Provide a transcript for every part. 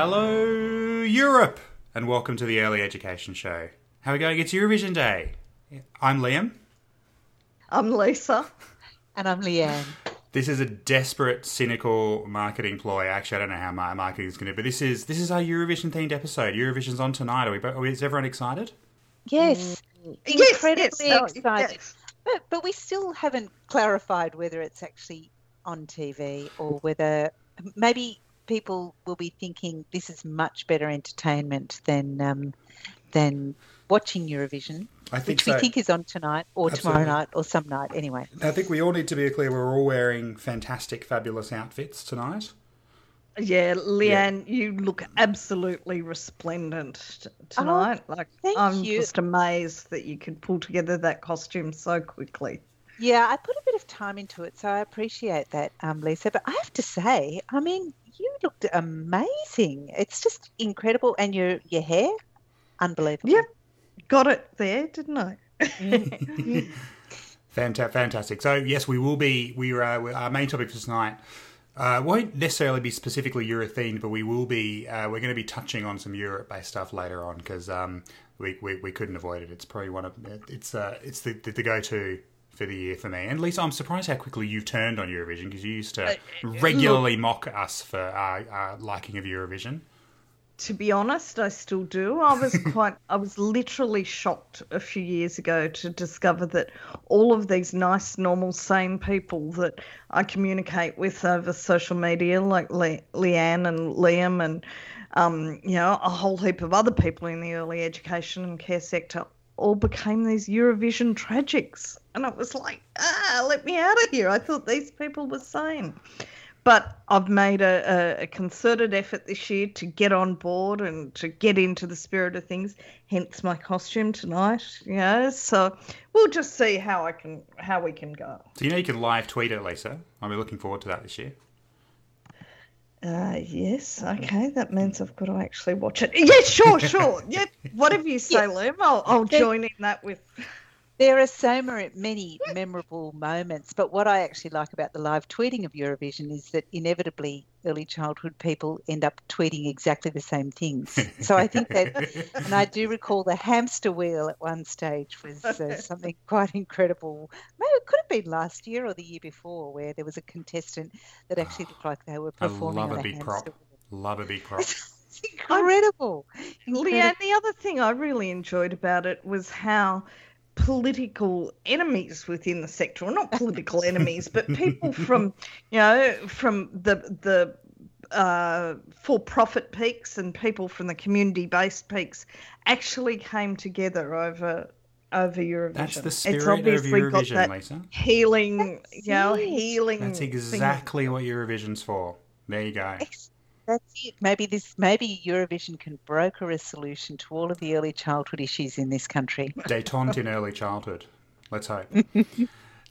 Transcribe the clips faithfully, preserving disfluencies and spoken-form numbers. Hello, Europe, and welcome to the Early Education Show. How are we going? It's Eurovision Day. I'm Liam. I'm Lisa. And I'm Leanne. This is a desperate, cynical marketing ploy. Actually, I don't know how my marketing is going to be. But this is this is our Eurovision-themed episode. Eurovision's on tonight. Are we? Are we is everyone excited? Yes. Mm. Incredibly yes, yes. excited. Yes. But, but we still haven't clarified whether it's actually on T V or whether maybe people will be thinking this is much better entertainment than um, than watching Eurovision, I think which so. we think is on tonight or Absolutely. tomorrow night or some night anyway. I think we all need to be clear we're all wearing fantastic, fabulous outfits tonight. Yeah, Leanne, yeah. you look absolutely resplendent tonight. Oh, like thank I'm you. just amazed that you could pull together that costume so quickly. Yeah, I put a bit of time into it, so I appreciate that, um, Lisa. But I have to say, I mean, you looked amazing. It's just incredible. And your your hair, unbelievable. Yep, got it there, didn't I? Fantastic. So, yes, we will be, we are, our main topic for tonight uh, won't necessarily be specifically Euro-themed, but we will be, uh, we're going to be touching on some Europe-based stuff later on because um, we, we we couldn't avoid it. It's probably one of, it's uh, it's the, the, the go-to for the year for me. And Lisa, I'm surprised how quickly you've turned on Eurovision because you used to uh, regularly look, mock us for our, our liking of Eurovision. To be honest, I still do. I was quite, I was literally shocked a few years ago to discover that all of these nice, normal, sane people that I communicate with over social media, like Le- Leanne and Liam and, um, you know, a whole heap of other people in the early education and care sector, all became these Eurovision tragics. And it was like, ah, let me out of here. I thought these people were sane. But I've made a, a concerted effort this year to get on board and to get into the spirit of things, hence my costume tonight. You know, so we'll just see how I can how we can go. So you know you can live tweet it, Lisa. I'll be looking forward to that this year. Uh, yes, okay, that means I've got to actually watch it. Yeah, sure, sure. Yeah, whatever you say, yeah. Liam, I'll, I'll join in that with... There are so many memorable moments, but what I actually like about the live tweeting of Eurovision is that inevitably early childhood people end up tweeting exactly the same things. So I think that, and I do recall the hamster wheel at one stage was uh, something quite incredible. Maybe it could have been last year or the year before where there was a contestant that actually looked like they were performing on a hamster prop. wheel. Love a big prop. It's incredible. incredible. Leanne, the other thing I really enjoyed about it was how political enemies within the sector, well, not political enemies, but people from, you know, from the the uh, for-profit peaks and people from the community-based peaks actually came together over over Eurovision. That's the spirit it's obviously of Eurovision, got that Lisa. Healing, That's you know, it. healing. That's exactly thing. what Eurovision's for. There you go. Ex- That's it. Maybe this. Maybe Eurovision can broker a solution to all of the early childhood issues in this country. Détente in early childhood. Let's hope.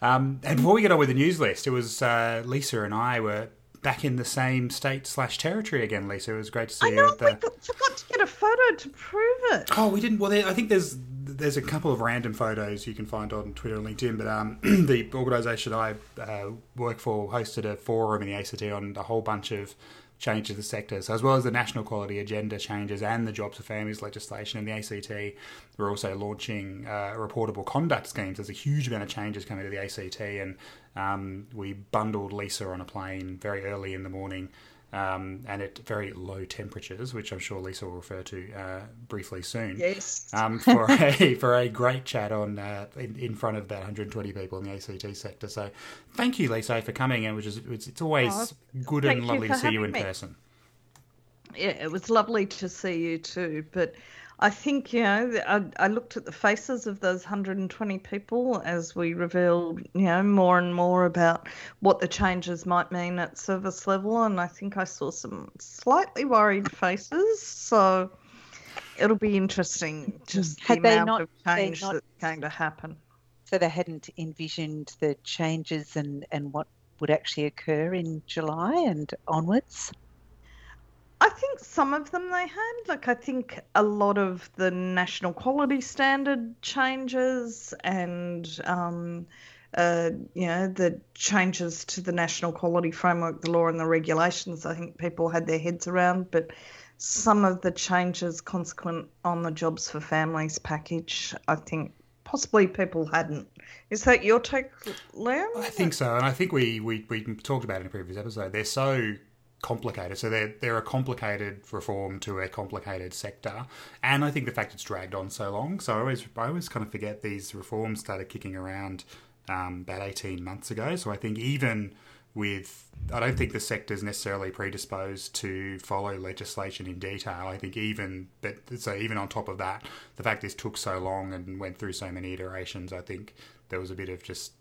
um, and before we get on with the news list, it was uh, Lisa and I were back in the same state slash territory again, Lisa. It was great to see I know, you. I know, we forgot to get a photo to prove it. Oh, we didn't. Well, there, I think there's there's a couple of random photos you can find on Twitter and LinkedIn, but um, the organisation I uh, work for hosted a forum in the A C T on a whole bunch of changes the sector. So as well as the national quality agenda changes and the Jobs for Families legislation and the A C T, we're also launching uh, reportable conduct schemes. There's a huge amount of changes coming to the A C T, and um, we bundled Lisa on a plane very early in the morning um, and at very low temperatures, which I'm sure Lisa will refer to uh, briefly soon. Yes. Um, for a for a great chat on uh, in, in front of about one hundred twenty people in the A C T sector. So thank you, Lisa, for coming, and which is it's, it's always oh, good and lovely to see you in me. person. Yeah, it was lovely to see you too, but I think, you know, I, I looked at the faces of those one hundred twenty people as we revealed, you know, more and more about what the changes might mean at service level, and I think I saw some slightly worried faces, so it'll be interesting just the amount not, of change not, that's going to happen. So they hadn't envisioned the changes and, and what would actually occur in July and onwards? I think some of them they had. Like I think a lot of the National Quality Standard changes and, um, uh, you know, the changes to the National Quality Framework, the law and the regulations, I think people had their heads around. But some of the changes consequent on the Jobs for Families package, I think possibly people hadn't. Is that your take, Liam? I think so, and I think we, we, we talked about it in a previous episode. They're so complicated. So they're, they're a complicated reform to a complicated sector. And I think the fact it's dragged on so long. So I always, I always kind of forget these reforms started kicking around um, about eighteen months ago. So I think even with, I don't think the sector's necessarily predisposed to follow legislation in detail. I think even, but so even on top of that, the fact this took so long and went through so many iterations, I think there was a bit of just,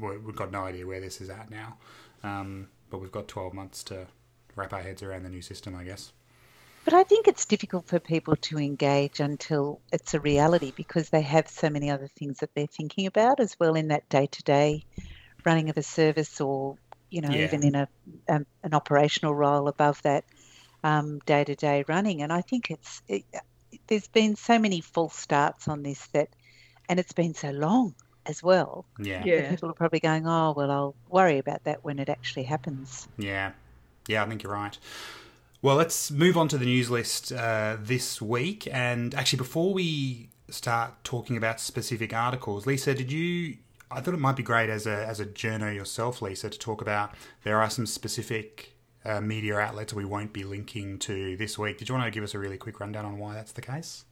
we've got no idea where this is at now. Um, but we've got twelve months to wrap our heads around the new system, I guess. But I think it's difficult for people to engage until it's a reality because they have so many other things that they're thinking about as well in that day-to-day running of a service or, you know, yeah. even in a um, an operational role above that um, day-to-day running. And I think it's it, there's been so many false starts on this that, and it's been so long as well. Yeah. yeah. People are probably going, oh, well, I'll worry about that when it actually happens. Yeah. Yeah, I think you're right. Well, let's move on to the news list uh, this week. And actually, before we start talking about specific articles, Lisa, did you... I thought it might be great as a as a journo yourself, Lisa, to talk about there are some specific uh, media outlets we won't be linking to this week. Did you want to give us a really quick rundown on why that's the case?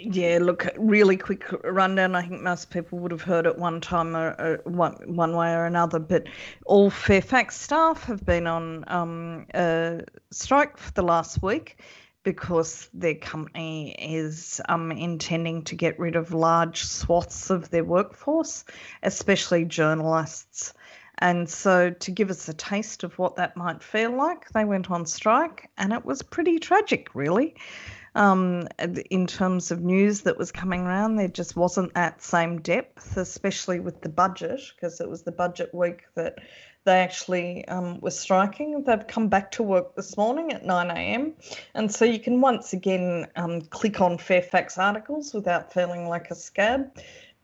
Yeah, look, really quick rundown. I think most people would have heard it one time or, or one, one way or another, but all Fairfax staff have been on um, a strike for the last week because their company is um, intending to get rid of large swaths of their workforce, especially journalists. And so to give us a taste of what that might feel like, they went on strike, and it was pretty tragic, really. Um, in terms of news that was coming around, there just wasn't that same depth, especially with the budget, because it was the budget week that they actually um, were striking. They've come back to work this morning at nine a.m. And so you can once again um, click on Fairfax articles without feeling like a scab.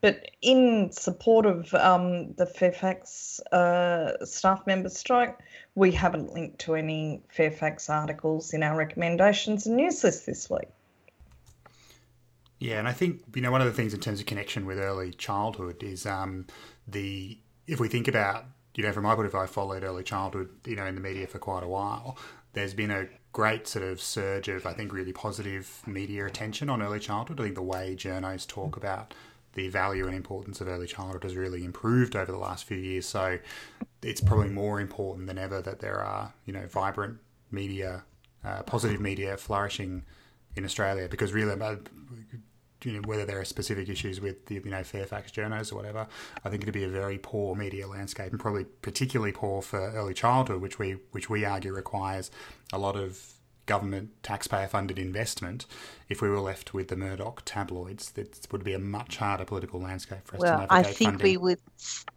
But in support of um, the Fairfax uh, staff member strike, we haven't linked to any Fairfax articles in our recommendations and news list this week. Yeah, and I think, you know, one of the things in terms of connection with early childhood is um, the, if we think about, you know, from my point of view, I followed early childhood, you know, in the media for quite a while. There's been a great sort of surge of, I think, really positive media attention on early childhood. I think the way journos talk about the value and importance of early childhood has really improved over the last few years. So it's probably more important than ever that there are, you know, vibrant media, uh, positive media flourishing in Australia, because really, you know, whether there are specific issues with the, you know, Fairfax journos or whatever, I think it'd be a very poor media landscape, and probably particularly poor for early childhood, which we which we argue requires a lot of government taxpayer-funded investment. If we were left with the Murdoch tabloids, that would be a much harder political landscape for us well, to navigate. Well, I think funding. we would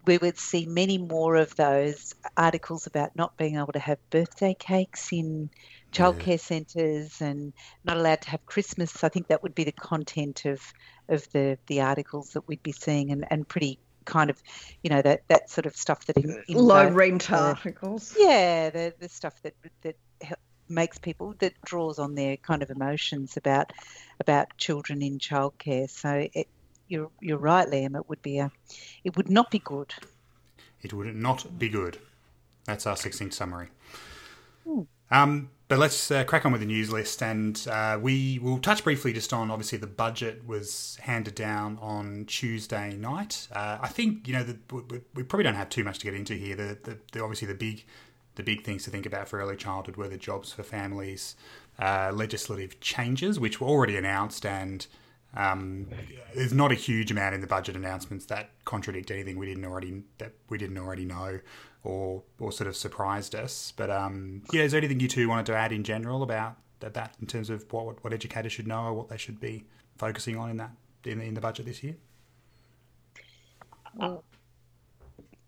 we would see many more of those articles about not being able to have birthday cakes in childcare yeah. centres and not allowed to have Christmas. I think that would be the content of of the, the articles that we'd be seeing, and, and pretty kind of, you know, that, that sort of stuff that in, in low both, rent uh, articles. Yeah, the the stuff that that makes people, that draws on their kind of emotions about about children in childcare. So it, you're you're right, Liam. It would be a, it would not be good. It would not be good. That's our succinct summary. Ooh. Um, but let's uh, crack on with the news list, and uh, we will touch briefly just on, obviously, the budget was handed down on Tuesday night. Uh, I think you know the, we, we probably don't have too much to get into here. The, the, the obviously the big. The big things to think about for early childhood were the Jobs for Families uh, legislative changes, which were already announced, and um, there's not a huge amount in the budget announcements that contradict anything we didn't already that we didn't already know, or or sort of surprised us. But um, yeah, is there anything you two wanted to add in general about that in terms of what what educators should know or what they should be focusing on in that in the, in the budget this year? Uh,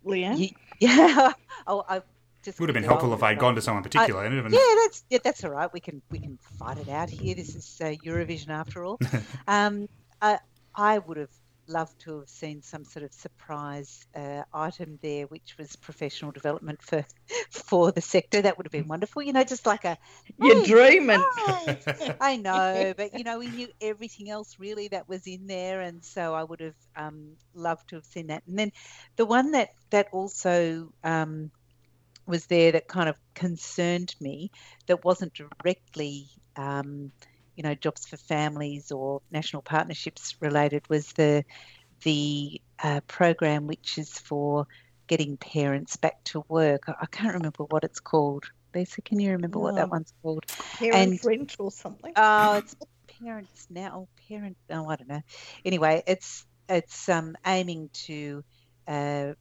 Leanne, yeah, oh, I. It would have been helpful if I'd gone to someone particular. I, even... Yeah, that's yeah, that's all right. We can we can fight it out here. This is uh, Eurovision after all. um, I I would have love to have seen some sort of surprise uh, item there, which was professional development for for the sector. That would have been wonderful. You know, just like a... You're hey, dreaming. Hi. I know, but, you know, we knew everything else really that was in there, and so I would have um, loved to have seen that. And then the one that, that also... Um, was there that kind of concerned me, that wasn't directly, um, you know, Jobs for Families or National Partnerships related, was the the uh, program which is for getting parents back to work. I, I can't remember what it's called. Lisa, can you remember no. what that one's called? Parent Rent or something. Oh, it's Parents Now. Parent. Oh, I don't know. Anyway, it's it's um, aiming to uh,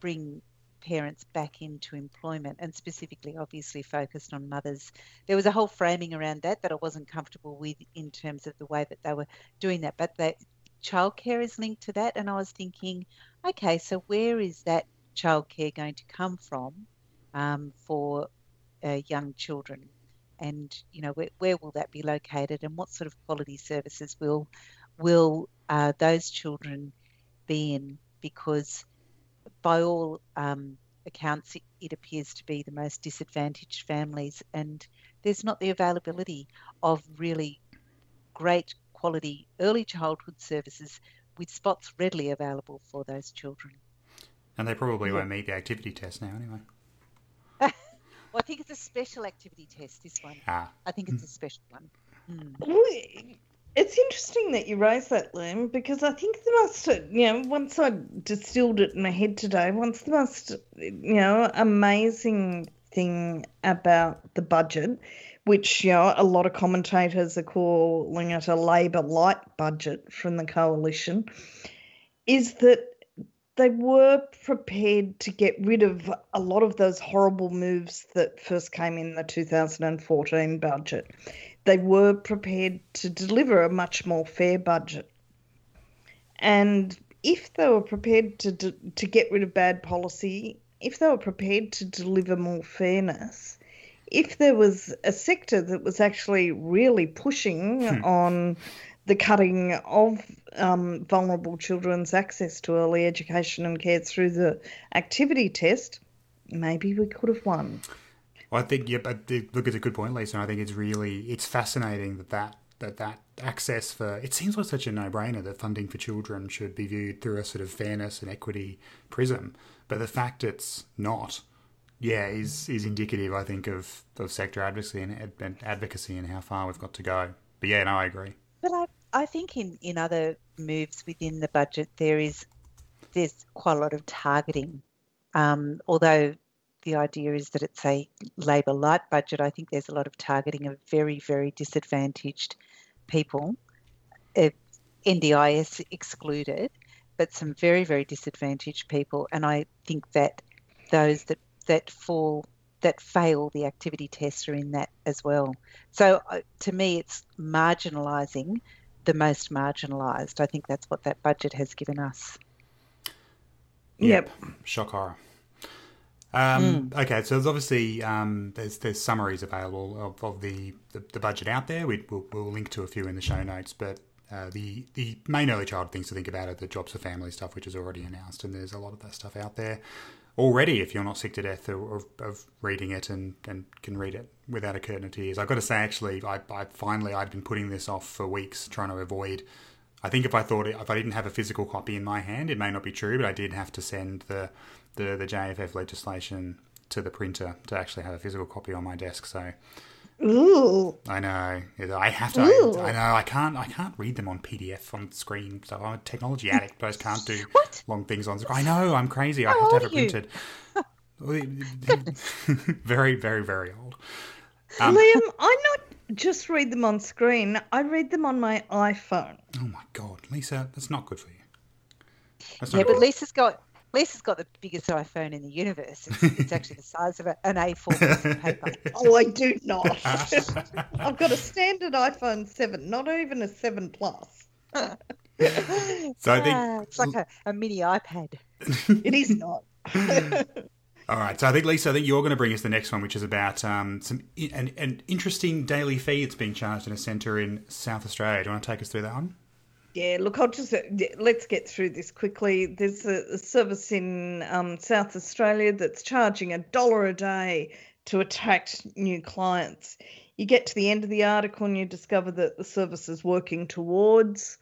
bring parents back into employment, and specifically obviously focused on mothers. There was a whole framing around that that I wasn't comfortable with in terms of the way that they were doing that, but that childcare is linked to that, and I was thinking, okay, so where is that childcare going to come from um, for uh, young children, and you know, where, where will that be located, and what sort of quality services will will uh, those children be in? Because by all um, accounts, it appears to be the most disadvantaged families, and there's not the availability of really great quality early childhood services with spots readily available for those children. And they probably yeah. won't meet the activity test now anyway. Well, I think it's a special activity test, this one. Ah. I think it's a special one. Mm. Really? It's interesting that you raised that, Liam, because I think the most, you know, once I distilled it in my head today, once the most, you know, amazing thing about the budget, which, you know, a lot of commentators are calling it a Labor-like budget from the Coalition, is that they were prepared to get rid of a lot of those horrible moves that first came in the two thousand fourteen budget. They were prepared to deliver a much more fair budget. And if they were prepared to d- to get rid of bad policy, if they were prepared to deliver more fairness, if there was a sector that was actually really pushing hmm. on the cutting of um, vulnerable children's access to early education and care through the activity test, maybe we could have won. Well, I think, yeah, but look, it's a good point, Lisa. And I think it's really, it's fascinating that that, that that access for, it seems like such a no-brainer that funding for children should be viewed through a sort of fairness and equity prism. But the fact it's not, yeah, is is indicative, I think, of, of sector advocacy and, and advocacy and how far we've got to go. But yeah, no, I agree. But I I think in, in other moves within the budget, there is, there's quite a lot of targeting, um, although the idea is that it's a Labor light budget. I think there's a lot of targeting of very, very disadvantaged people, uh, N D I S excluded, but some very, very disadvantaged people. And I think that those that, that fall, that fail the activity tests are in that as well. So uh, to me, it's marginalising the most marginalised. I think that's what that budget has given us. Yep. yep. Shock horror. Um, mm. Okay, so there's obviously um, there's there's summaries available of, of the, the, the budget out there. We, we'll, we'll link to a few in the show notes, but uh, the the main early child things to think about are the Jobs for Family stuff, which is already announced, and there's a lot of that stuff out there already. If you're not sick to death of, of reading it and, and can read it without a curtain of tears, I've got to say actually, I, I finally I'd been putting this off for weeks, trying to avoid. I think if I thought it, if I didn't have a physical copy in my hand, it may not be true, but I did have to send the. the the J F F legislation to the printer to actually have a physical copy on my desk. So Ooh. I know I have to Ooh. I know I can't I can't read them on P D F on screen, so I'm a technology addict, but I just can't do what? long things on screen. I know, I'm crazy. How I have to have it printed. Very, very, very old. Um, Liam, I not just read them on screen, I read them on my iPhone. Oh my God, Lisa, that's not good for you. That's not yeah, good. But Lisa's got Lisa's got the biggest iPhone in the universe. It's, it's actually the size of an A four piece of paper. Oh, I do not. I've got a standard iPhone seven, not even a seven plus. So I think ah, it's like a, a mini iPad. It is not. All right. So I think, Lisa, I think you're going to bring us the next one, which is about um, some an, an interesting daily fee that's being charged in a centre in South Australia. Do you want to take us through that one? Yeah, look, I'll just let's get through this quickly. There's a, a service in um, South Australia that's charging a dollar a day to attract new clients. You get to the end of the article and you discover that the service is working towards.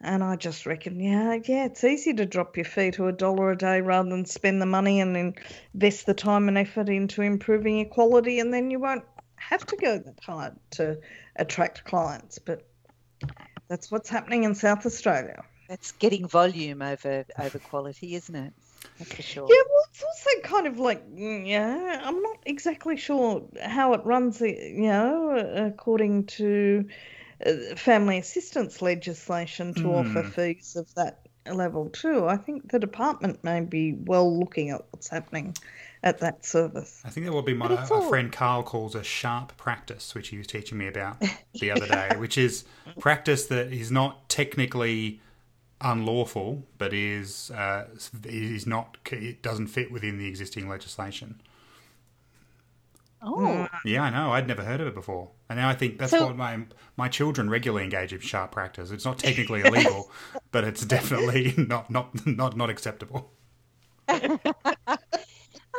And I just reckon, yeah, yeah, it's easy to drop your fee to a dollar a day rather than spend the money and invest the time and effort into improving your quality, and then you won't have to go that hard to attract clients. But that's what's happening in South Australia. That's getting volume over over quality, isn't it? That's for sure. Yeah, well, it's also kind of like, yeah, I'm not exactly sure how it runs, you know, according to family assistance legislation to mm. offer fees of that level too. I think the department may be well looking at what's happening at that service. I think that would be my all... friend Carl calls a sharp practice, which he was teaching me about the other day, which is practice that is not technically unlawful, but is uh, is not it doesn't fit within the existing legislation. Oh. Yeah, I know. I'd never heard of it before. And now I think that's so, what my my children regularly engage in sharp practice. It's not technically illegal, but it's definitely not not not, not acceptable. Oh,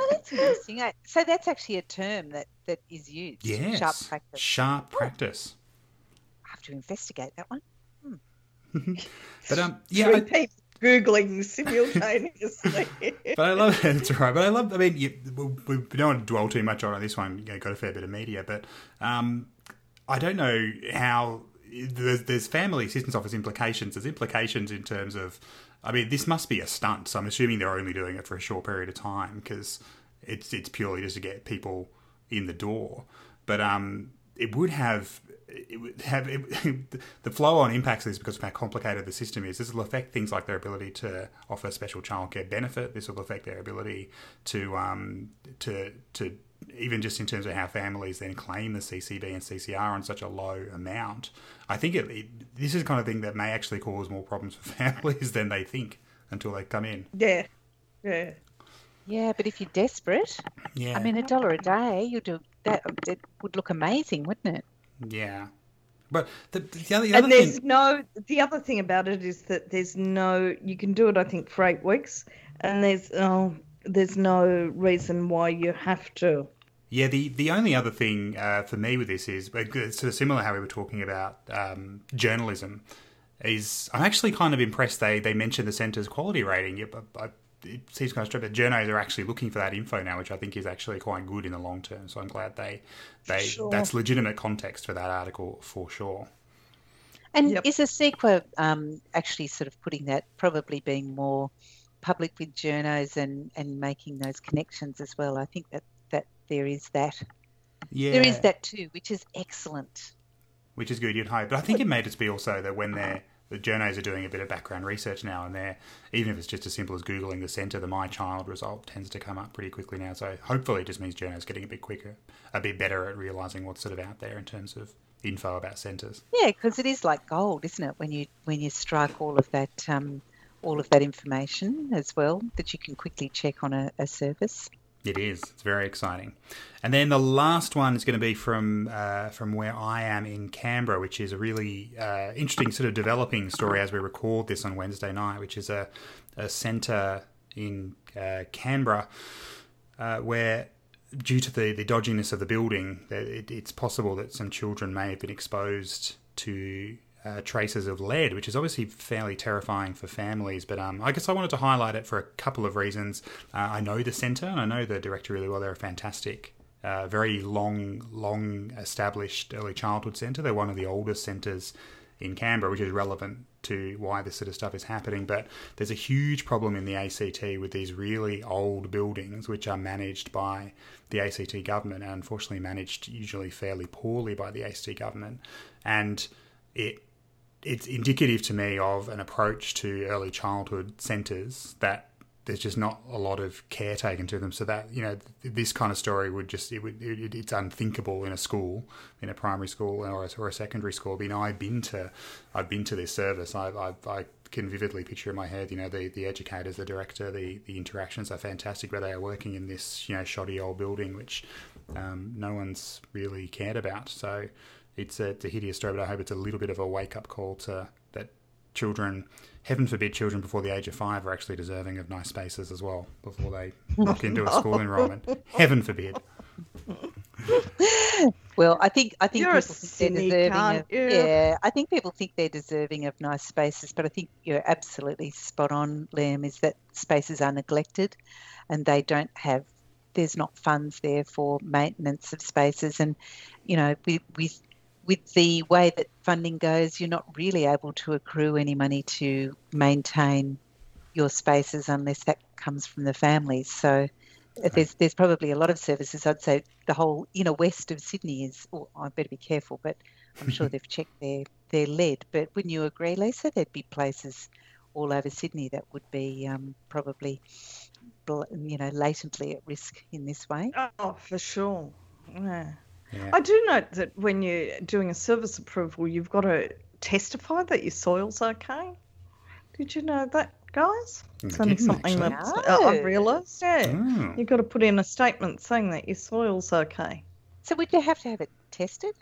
that's interesting. I, so that's actually a term that, that is used. Yes. Sharp practice. Sharp oh. practice. I have to investigate that one. Hmm. But um yeah, I, Googling simultaneously. But I love it. It's right. But I love, I mean, you, we, we don't want to dwell too much on it. This one you know, got a fair bit of media. But um, I don't know how there's, there's family assistance office implications. There's implications in terms of, I mean, this must be a stunt. So I'm assuming they're only doing it for a short period of time because it's, it's purely just to get people in the door. But um, it would have... It would have it, the flow-on impacts of this because of how complicated the system is. This will affect things like their ability to offer special childcare benefit. This will affect their ability to um, to to even just in terms of how families then claim the C C B and C C R on such a low amount. I think it, it, this is the kind of thing that may actually cause more problems for families than they think until they come in. Yeah, yeah, yeah. But if you're desperate, yeah, I mean, a dollar a day, you do that. It would look amazing, wouldn't it? Yeah, but the, the other, the and other there's thing... no. The other thing about it is that there's no. You can do it, I think, for eight weeks, and there's oh, there's no reason why you have to. Yeah, the, the only other thing uh, for me with this is it's sort of similar how we were talking about um, journalism. Is I'm actually kind of impressed they they mentioned the centre's quality rating. Yep, I, I, it seems kind of strange, but journos are actually looking for that info now, which I think is actually quite good in the long term. So I'm glad they, they sure. that's legitimate context for that article for sure. And yep. is a C E Q A um, actually sort of putting that, probably being more public with journos and, and making those connections as well? I think that, that there is that. Yeah. There is that too, which is excellent. Which is good, you'd hope. But I think it may just be also that when they're, the journos are doing a bit of background research now, and they're, even if it's just as simple as Googling the centre, the My Child result tends to come up pretty quickly now. So hopefully it just means journos getting a bit quicker, a bit better at realising what's sort of out there in terms of info about centres. Yeah, because it is like gold, isn't it? When you when you strike all of that um, all of that information as well that you can quickly check on a, a service. It is. It's very exciting. And then the last one is going to be from uh, from where I am in Canberra, which is a really uh, interesting sort of developing story as we record this on Wednesday night, which is a, a centre in uh, Canberra uh, where, due to the, the dodginess of the building, it, it's possible that some children may have been exposed to Uh, traces of lead, which is obviously fairly terrifying for families. But um, I guess I wanted to highlight it for a couple of reasons. Uh, I know the centre and I know the director really well. They're a fantastic, uh, very long, long established early childhood centre. They're one of the oldest centres in Canberra, which is relevant to why this sort of stuff is happening. But there's a huge problem in the A C T with these really old buildings, which are managed by the A C T government and unfortunately managed usually fairly poorly by the A C T government. And it it's indicative to me of an approach to early childhood centres that there's just not a lot of care taken to them. So that, you know, this kind of story would just, it would, it, it's unthinkable in a school, in a primary school or a, or a secondary school. But, you know, I've been to, I've been to this service. I, I, I can vividly picture in my head, you know, the, the educators, the director, the, the interactions are fantastic where they are working in this, you know, shoddy old building, which um, no one's really cared about. So, It's a, it's a hideous story, but I hope it's a little bit of a wake-up call to that children, heaven forbid, children before the age of five are actually deserving of nice spaces as well before they knock into a school enrolment. Heaven forbid. Well, I think I think You're people think they're deserving of, yeah, I think people think they're deserving of nice spaces, but I think you're absolutely spot on, Liam, is that spaces are neglected and they don't have, there's not funds there for maintenance of spaces. And, you know, with, with, with the way that funding goes, you're not really able to accrue any money to maintain your spaces unless that comes from the families. So there's there's probably a lot of services. I'd say the whole inner west of Sydney is, oh, I better be careful, but I'm sure they've checked their, their lead. But wouldn't you agree, Lisa, there'd be places all over Sydney that would be um, probably, you know, latently at risk in this way? Oh, for sure. Yeah. Yeah. I do note that when you're doing a service approval, you've got to testify that your soil's okay. Did you know that, guys? It's only something that no. I've realised. Yeah, oh. You've got to put in a statement saying that your soil's okay. So would you have to have it tested?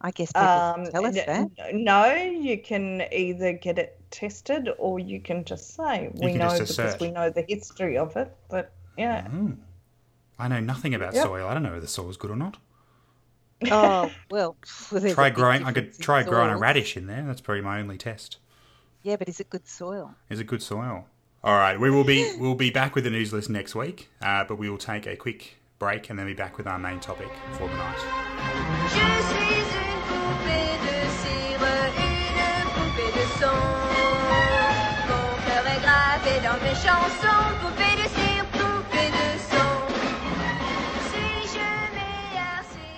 I guess people um, tell us that. No, you can either get it tested or you can just say we know because assert. we know the history of it. But yeah, oh. I know nothing about yep. soil. I don't know whether the soil is good or not. Oh well, try growing. I could try growing a radish in there. That's probably my only test. Yeah, but is it good soil? Is it good soil? All right, we will be we'll be back with the news list next week, uh, but we will take a quick break and then be back with our main topic for the night.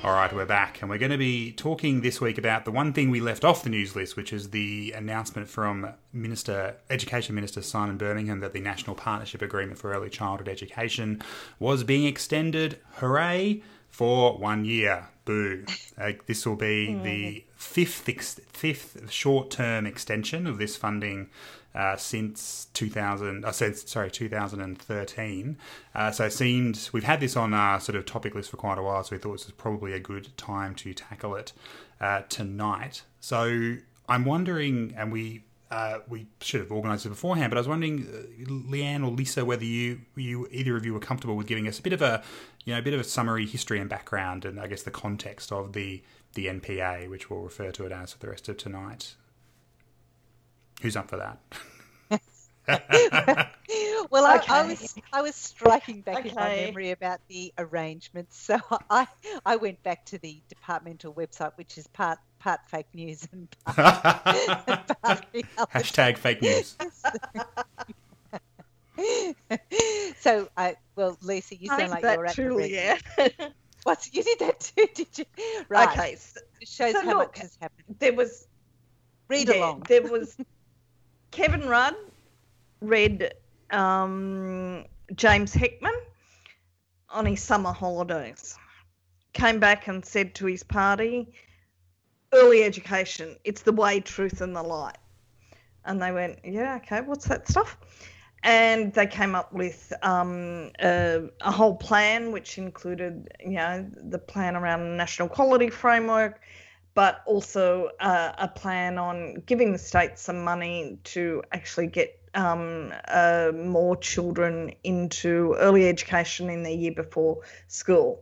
All right, we're back, and we're going to be talking this week about the one thing we left off the news list, which is the announcement from Minister, Education Minister Simon Birmingham that the National Partnership Agreement for Early Childhood Education was being extended, hooray, for one year. Boo. Uh, this will be the fifth, ex- fifth short-term extension of this funding Uh, since two thousand, uh, since, sorry, two thousand thirteen. Uh, so it seemed we've had this on our sort of topic list for quite a while, so we thought this was probably a good time to tackle it uh, tonight. So I'm wondering, and we uh, we should have organised it beforehand, but I was wondering, uh, Leanne or Lisa, whether you you either of you were comfortable with giving us a bit of a you know a bit of a summary, history, and background, and I guess the context of the the N P A, which we'll refer to it as for the rest of tonight. Who's up for that? well, okay. I, I was I was striking back okay. in my memory about the arrangements, so I I went back to the departmental website, which is part part fake news and part, and part hashtag fake news. so, I well, Lisa, you sound like you're at the ready. Yeah. What you did that too? Did you? Right. Okay. So, it shows so how look, much has happened. There was read yeah, along. There was. Kevin Rudd read um, James Heckman on his summer holidays, came back and said to his party, early education, it's the way, truth and the light. And they went, yeah, okay, what's that stuff? And they came up with um, a, a whole plan, which included, you know, the plan around the National Quality Framework, but also uh, a plan on giving the states some money to actually get um, uh, more children into early education in their year before school.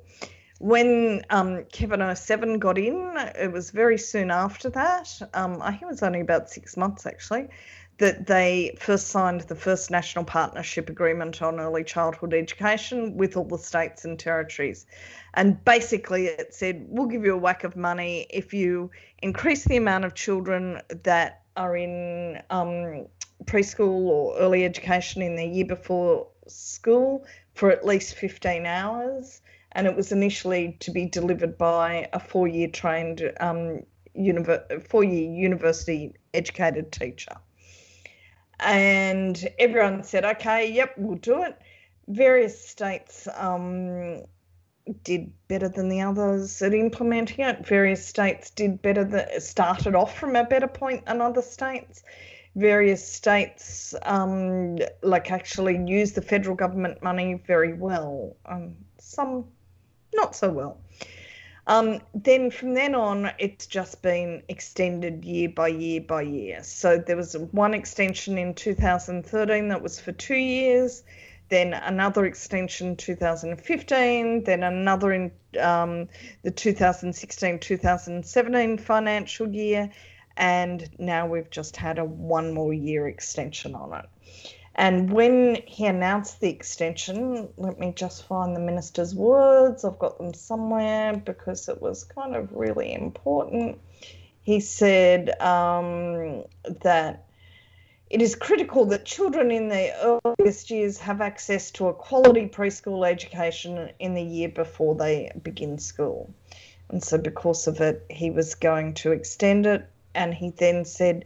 When um, Kevin oh seven got in, it was very soon after that, um, I think it was only about six months actually, that they first signed the first National Partnership Agreement on Early Childhood Education with all the states and territories. And basically it said, we'll give you a whack of money if you increase the amount of children that are in um, preschool or early education in their year before school for at least fifteen hours. And it was initially to be delivered by a four-year trained, um, univer- four-year university educated teacher. And everyone said, okay, yep, we'll do it. Various states um, did better than the others at implementing it. Various states did better than, started off from a better point than other states. Various states, um, like, actually used the federal government money very well. Um, some not so well. Um, then from then on, it's just been extended year by year by year. So there was one extension in two thousand thirteen that was for two years, then another extension in two thousand fifteen, then another in um, the two thousand sixteen two thousand seventeen financial year, and now we've just had a one more year extension on it. And when he announced the extension, let me just find the minister's words. I've got them somewhere because it was kind of really important. He said um, that it is critical that children in their earliest years have access to a quality preschool education in the year before they begin school. And so because of it, he was going to extend it. And he then said,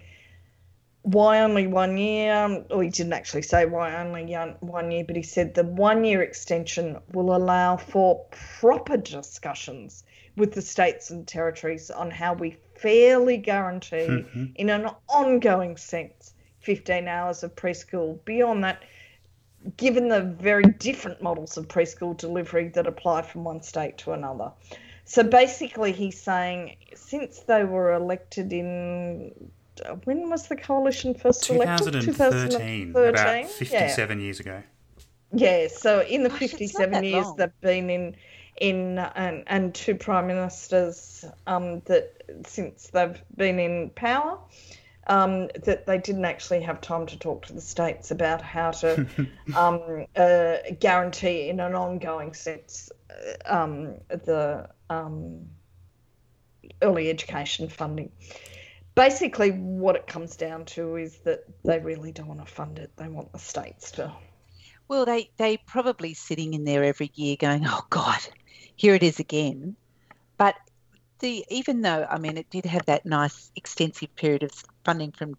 why only one year? Well, he didn't actually say why only one year, but he said the one-year extension will allow for proper discussions with the states and territories on how we fairly guarantee, mm-hmm. in an ongoing sense, fifteen hours of preschool. Beyond that, given the very different models of preschool delivery that apply from one state to another. So basically he's saying since they were elected in... When was the coalition first elected? twenty thirteen, about fifty-seven yeah. years ago. Yeah, so in the Gosh, fifty-seven years long. They've been in, in and, and two prime ministers um, that since they've been in power, um, that they didn't actually have time to talk to the states about how to um, uh, guarantee in an ongoing sense um, the um, early education funding. Basically, what it comes down to is that they really don't want to fund it. They want the states to. Well, they they probably sitting in there every year going, oh, God, here it is again. But the even though, I mean, it did have that nice extensive period of funding from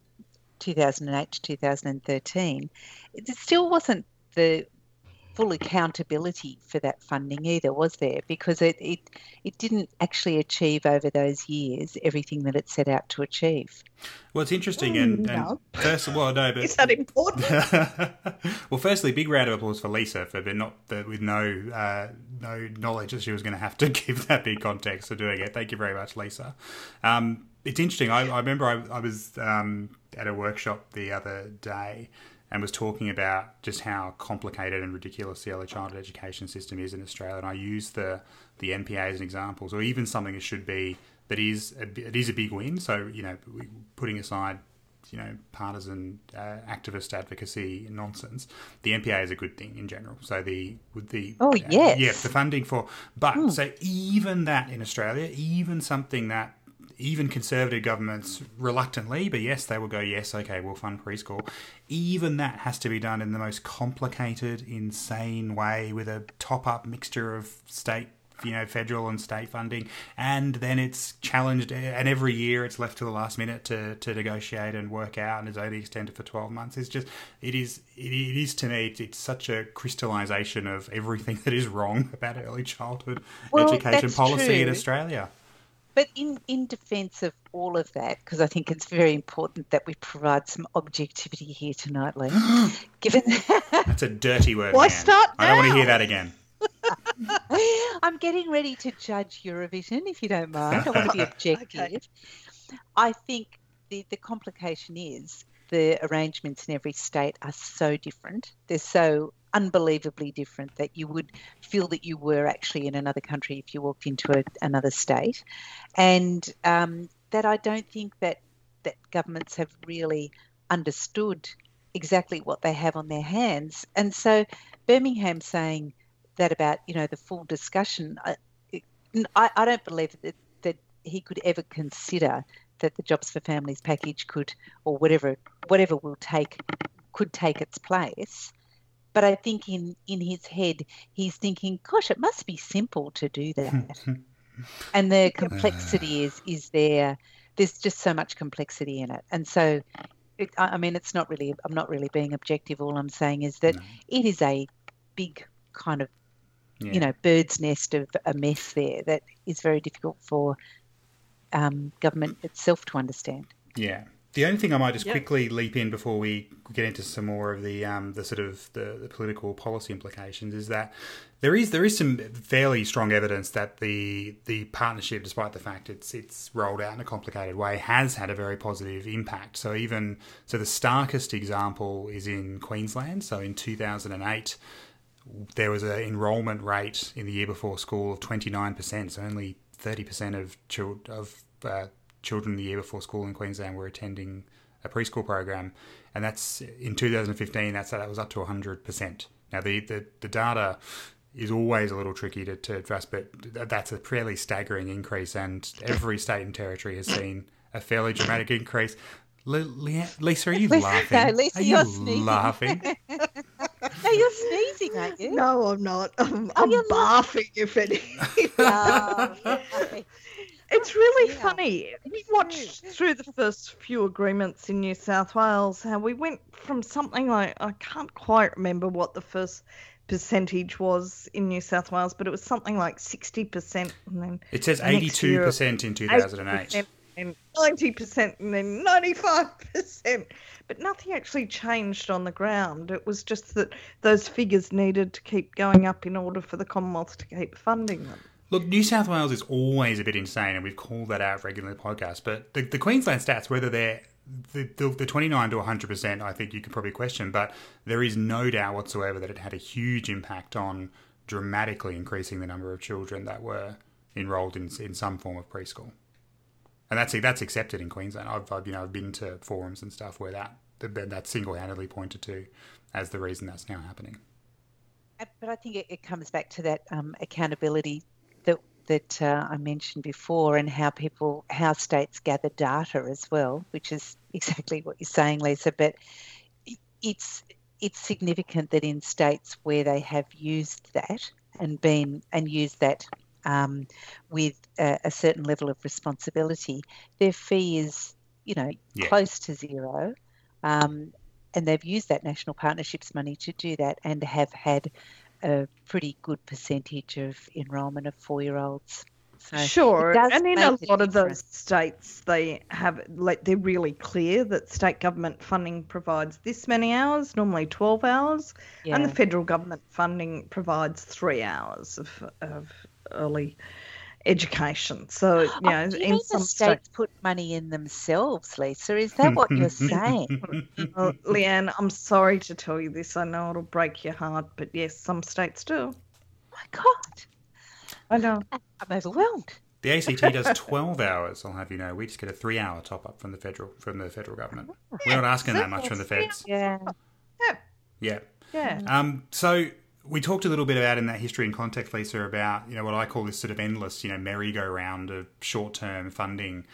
two thousand eight to two thousand thirteen, it still wasn't the full accountability for that funding either, was there? Because it, it it didn't actually achieve over those years everything that it set out to achieve. Well, it's interesting, mm, and, and no. first of all, well, no, but is that important? Well, firstly, big round of applause for Lisa for but not the, with no uh, no knowledge that she was going to have to give that big context for doing it. Thank you very much, Lisa. Um, it's interesting. I, I remember I, I was um, at a workshop the other day. And was talking about just how complicated and ridiculous the early childhood education system is in Australia, and I use the the N P A as an example, so even something that should be that is a, it is a big win. So you know, putting aside you know partisan uh, activist advocacy nonsense, the N P A is a good thing in general. So the with the oh yes uh, yeah the funding for but mm. so even that in Australia, even something that. Even conservative governments reluctantly, but yes, they will go, yes, okay, we'll fund preschool. Even that has to be done in the most complicated, insane way with a top-up mixture of state, you know, federal and state funding. And then it's challenged, and every year it's left to the last minute to, to negotiate and work out, and it's only extended for twelve months. It's just, it is, it, it is to me, it's, it's such a crystallisation of everything that is wrong about early childhood well, education policy true. in Australia. But in, in defence of all of that, because I think it's very important that we provide some objectivity here tonight, Lee. Given that... That's a dirty word. Why start now? I don't want to hear that again. I'm getting ready to judge Eurovision, if you don't mind. I want to be objective. Okay. I think the, the complication is the arrangements in every state are so different. They're so unbelievably different that you would feel that you were actually in another country if you walked into a, another state. And um, that I don't think that, that governments have really understood exactly what they have on their hands. And so Birmingham saying that about, you know, the full discussion, I, I, I don't believe that, that he could ever consider that the Jobs for Families package could, or whatever whatever will take, could take its place. But I think in, in his head, he's thinking, gosh, it must be simple to do that. And the complexity is is there. There's just so much complexity in it. And so, it, I mean, it's not really, I'm not really being objective. All I'm saying is that no. it is a big kind of, yeah. you know, bird's nest of a mess there that is very difficult for um, government itself to understand. Yeah. The only thing I might just yep. quickly leap in before we get into some more of the um, the sort of the, the political policy implications is that there is there is some fairly strong evidence that the the partnership, despite the fact it's it's rolled out in a complicated way, has had a very positive impact. So even so, the starkest example is in Queensland. So in two thousand eight, there was an enrolment rate in the year before school of twenty-nine percent. So only thirty percent of children of uh, children the year before school in Queensland were attending a preschool program, and that's in two thousand fifteen. That's that was up to one hundred percent. Now the, the, the data is always a little tricky to, to address, but that's a fairly staggering increase, and every state and territory has seen a fairly dramatic increase. Le- Le- Lisa, are you laughing? No, Lisa, are you you're laughing? No, you're sneezing, aren't you? No, I'm not. I'm, oh, I'm barfing, la- if anything. Oh, it's really yeah. funny. We watched through the first few agreements in New South Wales how we went from something like, I can't quite remember what the first percentage was in New South Wales, but it was something like sixty percent. And then it says eighty-two percent in two thousand eight. And ninety percent and then ninety-five percent. But nothing actually changed on the ground. It was just that those figures needed to keep going up in order for the Commonwealth to keep funding them. Look, New South Wales is always a bit insane, and we've called that out regularly in the podcast. But the, the Queensland stats, whether they're the, the, the twenty-nine to one hundred percent, I think you could probably question. But there is no doubt whatsoever that it had a huge impact on dramatically increasing the number of children that were enrolled in in some form of preschool. And that's that's accepted in Queensland. I've, I've you know I've been to forums and stuff where that that's single-handedly pointed to as the reason that's now happening. But I think it, it comes back to that um, accountability that that uh, I mentioned before, and how people, how states gather data as well, which is exactly what you're saying, Lisa. But it's it's significant that in states where they have used that and been and used that um, with a, a certain level of responsibility, their fee is you know yeah. close to zero, um, and they've used that national partnerships money to do that, and have had a pretty good percentage of enrolment of four-year-olds. So sure, and in a lot of those states, they have like they're really clear that state government funding provides this many hours, normally twelve hours, yeah. and the federal government funding provides three hours of of early education. So you know, oh, do you in know some the states state... put money in themselves, Lisa. Is that what you're saying? Well, Leanne, I'm sorry to tell you this. I know it'll break your heart, but yes, some states do. Oh my God, I know. I'm overwhelmed. The A C T does twelve hours. I'll have you know, we just get a three-hour top-up from the federal from the federal government. Yeah, we're not asking that much from the feds. Yeah. Yeah. Yeah. yeah. Um. So. We talked a little bit about in that history and context, Lisa, about, you know, what I call this sort of endless, you know, merry-go-round of short-term funding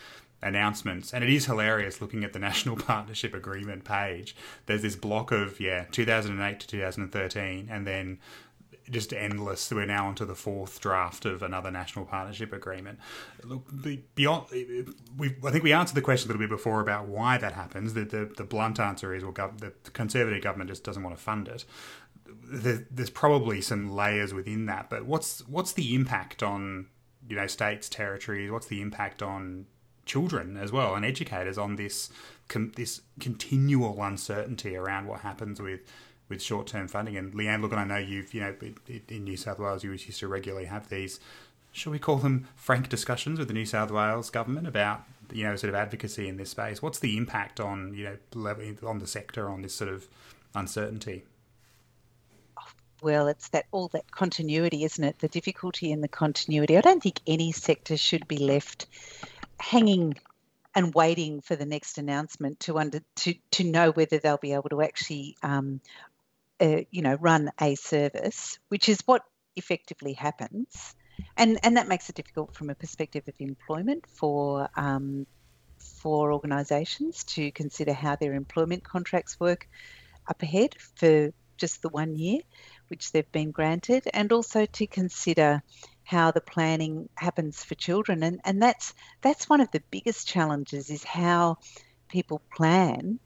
announcements. And it is hilarious looking at the National Partnership Agreement page. There's this block of, yeah, two thousand eight to two thousand thirteen, and then just endless. We're now onto the fourth draft of another National Partnership Agreement. Look, beyond, we I think we answered the question a little bit before about why that happens. The, the, the blunt answer is, well, gov- the Conservative government just doesn't want to fund it. There's probably some layers within that, but what's what's the impact on you know states, territories? What's the impact on children as well and educators on this com, this continual uncertainty around what happens with, with short term funding? And Leanne, look, and I know you've you know in New South Wales you used to regularly have these, shall we call them, frank discussions with the New South Wales government about you know sort of advocacy in this space. What's the impact on you know on the sector on this sort of uncertainty? Well, it's that all that continuity, isn't it? The difficulty in the continuity. I don't think any sector should be left hanging and waiting for the next announcement to under to, to know whether they'll be able to actually, um, uh, you know, run a service, which is what effectively happens, and and that makes it difficult from a perspective of employment for um, for organisations to consider how their employment contracts work up ahead for just the one year, which they've been granted, and also to consider how the planning happens for children. And, and that's that's one of the biggest challenges is how people plan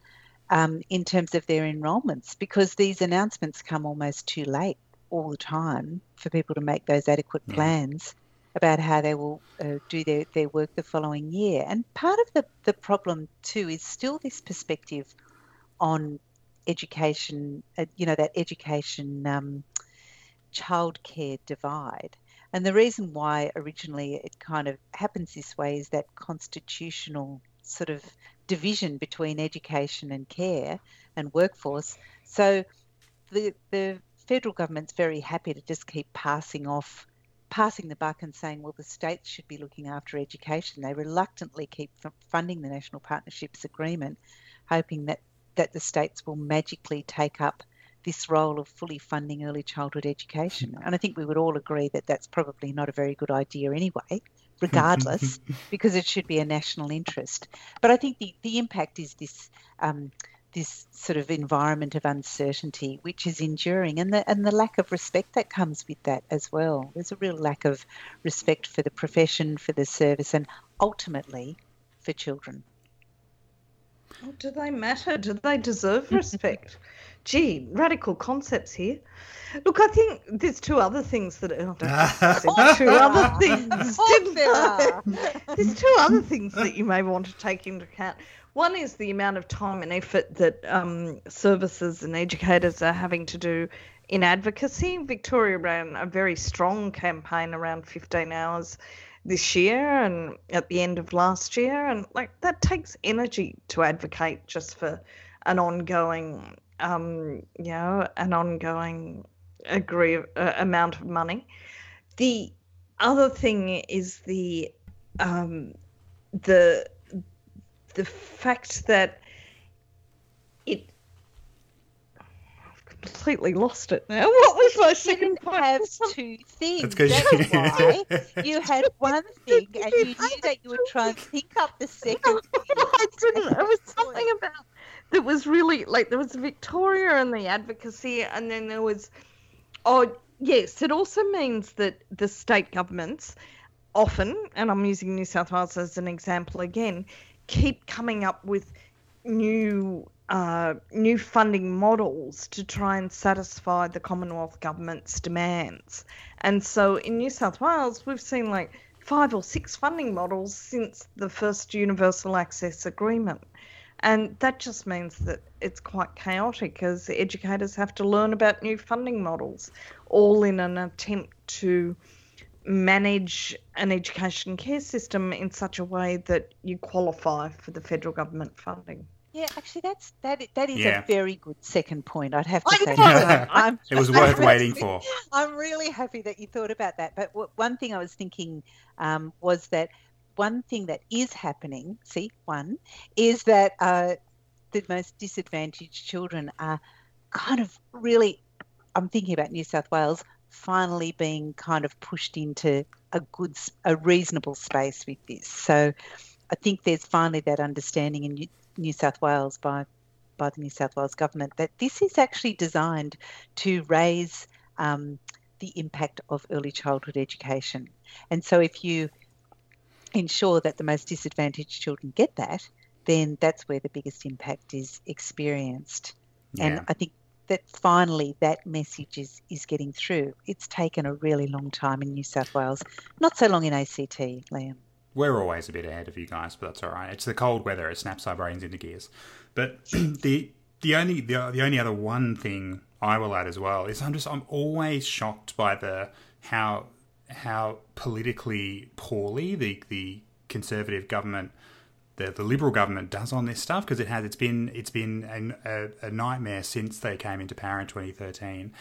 um, in terms of their enrolments, because these announcements come almost too late all the time for people to make those adequate plans. Yeah. about how they will uh, do their, their work the following year. And part of the, the problem, too, is still this perspective on education, uh, you know, that education um, childcare divide. And the reason why originally it kind of happens this way is that constitutional sort of division between education and care and workforce. So the the federal government's very happy to just keep passing off, passing the buck and saying, well, the states should be looking after education. They reluctantly keep funding the National Partnerships Agreement, hoping that, that the states will magically take up this role of fully funding early childhood education. And I think we would all agree that that's probably not a very good idea anyway, regardless, because it should be a national interest. But I think the, the impact is this um, this sort of environment of uncertainty, which is enduring, and the and the lack of respect that comes with that as well. There's a real lack of respect for the profession, for the service, and ultimately for children. Well, do they matter? Do they deserve respect? Gee, radical concepts here. Look, I think there's two other things that oh, there's two other things. There there's two other things that you may want to take into account. One is the amount of time and effort that um, services and educators are having to do in advocacy. Victoria ran a very strong campaign around fifteen hours this year and at the end of last year, and like that takes energy to advocate just for an ongoing um you know an ongoing agree uh, amount of money. The other thing is the um the the fact that it completely lost it now. What was my second point? You have two things. That's why you had one thing and you knew that you would try and pick up the second thing. I didn't. It was something about that was really like there was Victoria and the advocacy, and then there was oh yes, it also means that the state governments often, and I'm using New South Wales as an example again, keep coming up with new Uh, new funding models to try and satisfy the Commonwealth government's demands. And so in New South Wales, we've seen like five or six funding models since the first Universal Access Agreement. And that just means that it's quite chaotic as educators have to learn about new funding models, all in an attempt to manage an education care system in such a way that you qualify for the federal government funding. Yeah, actually, that's that. That is yeah. a very good second point. I'd have to I say that. I'm, it was worth I'm, waiting for. I'm really happy that you thought about that. But w- one thing I was thinking um, was that one thing that is happening. See, one is that uh, the most disadvantaged children are kind of really. I'm thinking about New South Wales finally being kind of pushed into a good, a reasonable space with this. So, I think there's finally that understanding in New South Wales by by the New South Wales government that this is actually designed to raise um, the impact of early childhood education. And so if you ensure that the most disadvantaged children get that, then that's where the biggest impact is experienced. Yeah. And I think that finally that message is, is getting through. It's taken a really long time in New South Wales, not so long in A C T, Liam. We're always a bit ahead of you guys, but that's all right. It's the cold weather; it snaps our brains into gears. But the the only the, the only other one thing I will add as well is I'm just I'm always shocked by the how how politically poorly the the Conservative government, the the Liberal government, does on this stuff, because it has it's been it's been an, a, a nightmare since they came into power in twenty thirteen.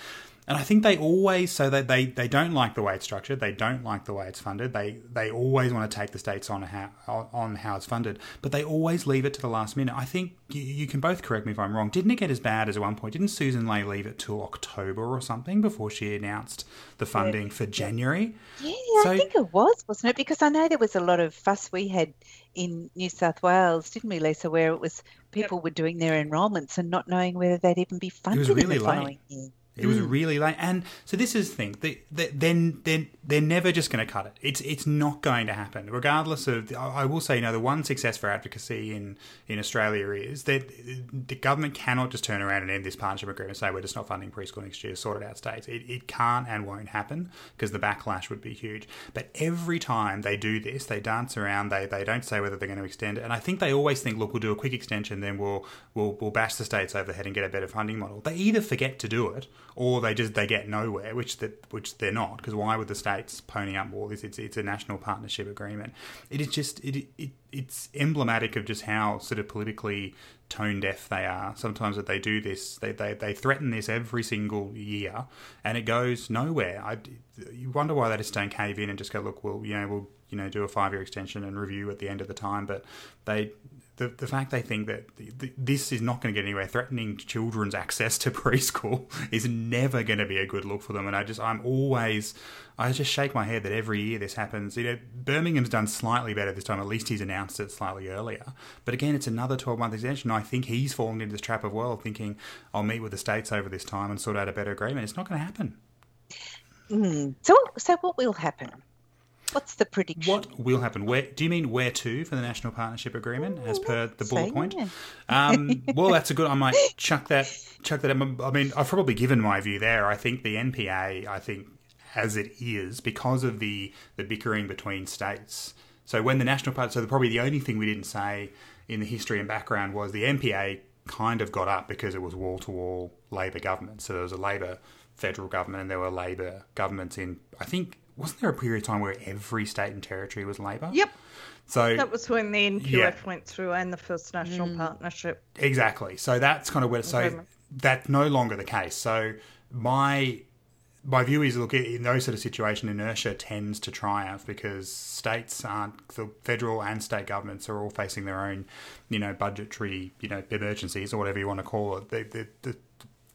And I think they always, so that they, they don't like the way it's structured, they don't like the way it's funded, they they always want to take the states on how on how it's funded, but they always leave it to the last minute. I think you, you can both correct me if I'm wrong. Didn't it get as bad as at one point? Didn't Susan Ley leave it till October or something before she announced the funding yeah. for January? Yeah, so, I think it was, wasn't it? Because I know there was a lot of fuss we had in New South Wales, didn't we, Lisa, where it was people yep. were doing their enrolments and not knowing whether they'd even be funded it was really in the following late. year. It was really late. And so this is the thing. They, they, they're, they're, they're never just going to cut it. It's it's not going to happen. Regardless of, I will say, you know, the one success for advocacy in, in Australia is that the government cannot just turn around and end this partnership agreement and say, we're just not funding preschool next year, sort it out states. It, it can't and won't happen because the backlash would be huge. But every time they do this, they dance around, they they don't say whether they're going to extend it. And I think they always think, look, we'll do a quick extension, then we'll, we'll, we'll bash the states over the head and get a better funding model. They either forget to do it, or they just they get nowhere, which that which they're not, because why would the states pony up more? This it's it's a national partnership agreement. It is just it it it's emblematic of just how sort of politically tone deaf they are. Sometimes that they do this, they they they threaten this every single year, and it goes nowhere. I you wonder why they just don't cave in and just go, look, we'll you know we'll you know do a five year extension and review at the end of the time, but they. The, the fact they think that the, the, this is not going to get anywhere, threatening children's access to preschool is never going to be a good look for them. And I just, I'm always, I just shake my head that every year this happens. You know, Birmingham's done slightly better this time. At least he's announced it slightly earlier. But again, it's another twelve-month extension. I think he's fallen into this trap of, well, thinking I'll meet with the states over this time and sort out a better agreement. It's not going to happen. Mm. So, so what will happen? What's the prediction? What will happen? Where do you mean where to for the National Partnership Agreement, as per the bullet point? Yeah. Um, well, that's a good. I might chuck that. Chuck that. I mean, I've probably given my view there. I think the N P A. I think as it is because of the the bickering between states. So when the national part, so the, probably the only thing we didn't say in the history and background was the N P A kind of got up because it was wall to wall Labor government. So there was a Labor federal government and there were Labor governments in. I think. Wasn't there a period of time where every state and territory was Labor? Yep. So that was when the N Q F yeah. went through and the first national mm. partnership. Exactly. So that's kind of where. So okay. That's no longer the case. So my my view is, look, in those sort of situations, inertia tends to triumph because states aren't. The federal and state governments are all facing their own, you know, budgetary, you know, emergencies or whatever you want to call it. They, they, they,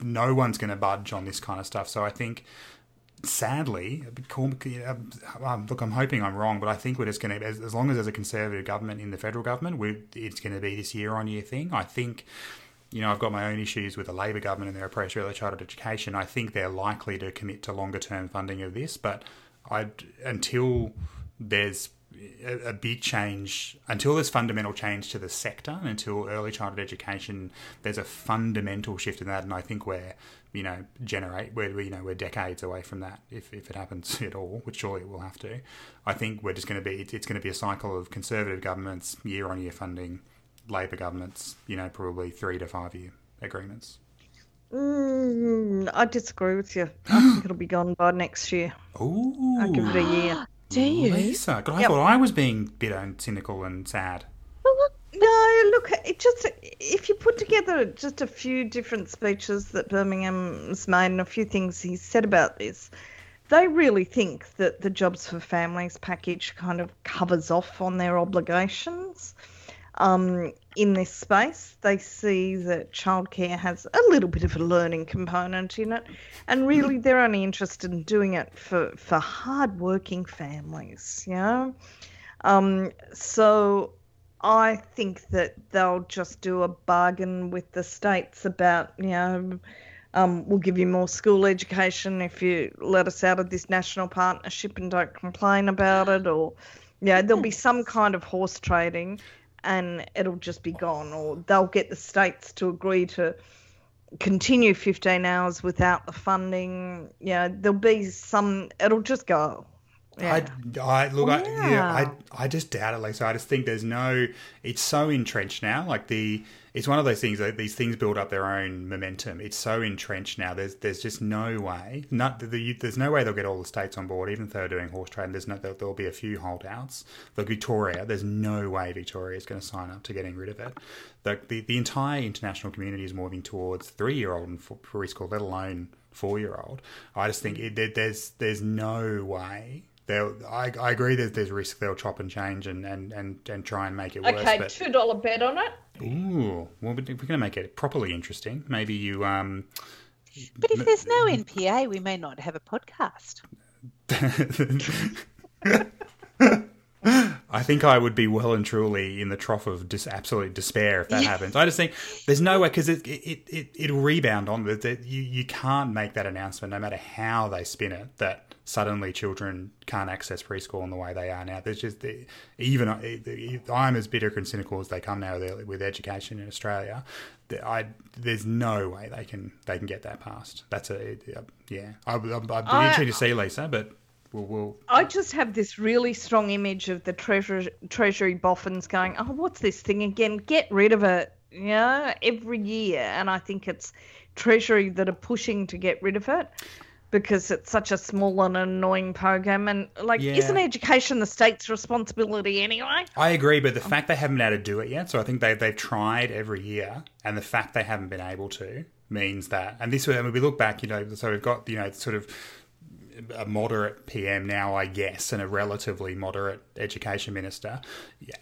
no one's going to budge on this kind of stuff. So I think. Sadly, look, I'm hoping I'm wrong, but I think we're just going to, as long as there's a conservative government in the federal government, we're, it's going to be this year-on-year thing. I think, you know, I've got my own issues with the Labor government and their approach to early childhood education. I think they're likely to commit to longer-term funding of this, but I until there's a, a big change, until there's fundamental change to the sector, until early childhood education, there's a fundamental shift in that, and I think we're you know, generate where we, you know, we're decades away from that. If, if it happens at all, which surely it will have to, I think we're just going to be, it's, it's going to be a cycle of conservative governments, year on year funding, Labor governments, you know, probably three to five year agreements. Mm, I disagree with you. I think it'll be gone by next year. Ooh. I'll give it a year. Do you? Lisa, God, I yep. thought I was being bitter and cynical and sad. No, look, it just if you put together just a few different speeches that Birmingham's made and a few things he said about this, they really think that the Jobs for Families package kind of covers off on their obligations um, in this space. They see that childcare has a little bit of a learning component in it, and really they're only interested in doing it for, for hard-working families, you know. Um, so... I think that they'll just do a bargain with the states about, you know, um, we'll give you more school education if you let us out of this national partnership and don't complain about it, or, you know, there'll be some kind of horse trading and it'll just be gone, or they'll get the states to agree to continue fifteen hours without the funding. You know, there'll be some, it'll just go. Yeah. I, I look, wow. I, yeah, I, I just doubt it, Lisa. I just think there's no. It's so entrenched now. Like the, it's one of those things. Like these things build up their own momentum. It's so entrenched now. There's, there's just no way. Not the, there's no way they'll get all the states on board, even if they're doing horse trading. There's no. There'll be a few holdouts. Like Victoria, there's no way Victoria is going to sign up to getting rid of it. The, the, the entire international community is moving towards three-year-old and preschool, let alone four-year-old. I just think it, there's, there's no way. They'll, I, I agree that there's risk they'll chop and change and, and, and, and try and make it worse. Okay, but... two dollars bet on it. Ooh, well, we're going to make it properly interesting. Maybe you... Um, but if m- there's no N P A, we may not have a podcast. I think I would be well and truly in the trough of just absolute despair if that yeah. happens. I just think there's no way, because it, it, it, it'll rebound on that. You, you can't make that announcement, no matter how they spin it, that suddenly children can't access preschool in the way they are now. There's just, even I'm as bitter and cynical as they come now with education in Australia. I, there's no way they can they can get that passed. That's a yeah. I, I'd be interested to see, Lisa, but. We'll, we'll... I just have this really strong image of the treasury, treasury boffins going, oh, what's this thing again? Get rid of it, yeah, every year. And I think it's Treasury that are pushing to get rid of it because it's such a small and annoying program. And, like, yeah. isn't education the state's responsibility anyway? I agree, but the um, fact they haven't had to do it yet, so I think they, they've tried every year, and the fact they haven't been able to means that. And this, when we look back, you know, so we've got, you know, sort of, a moderate P M now, I guess, and a relatively moderate education minister,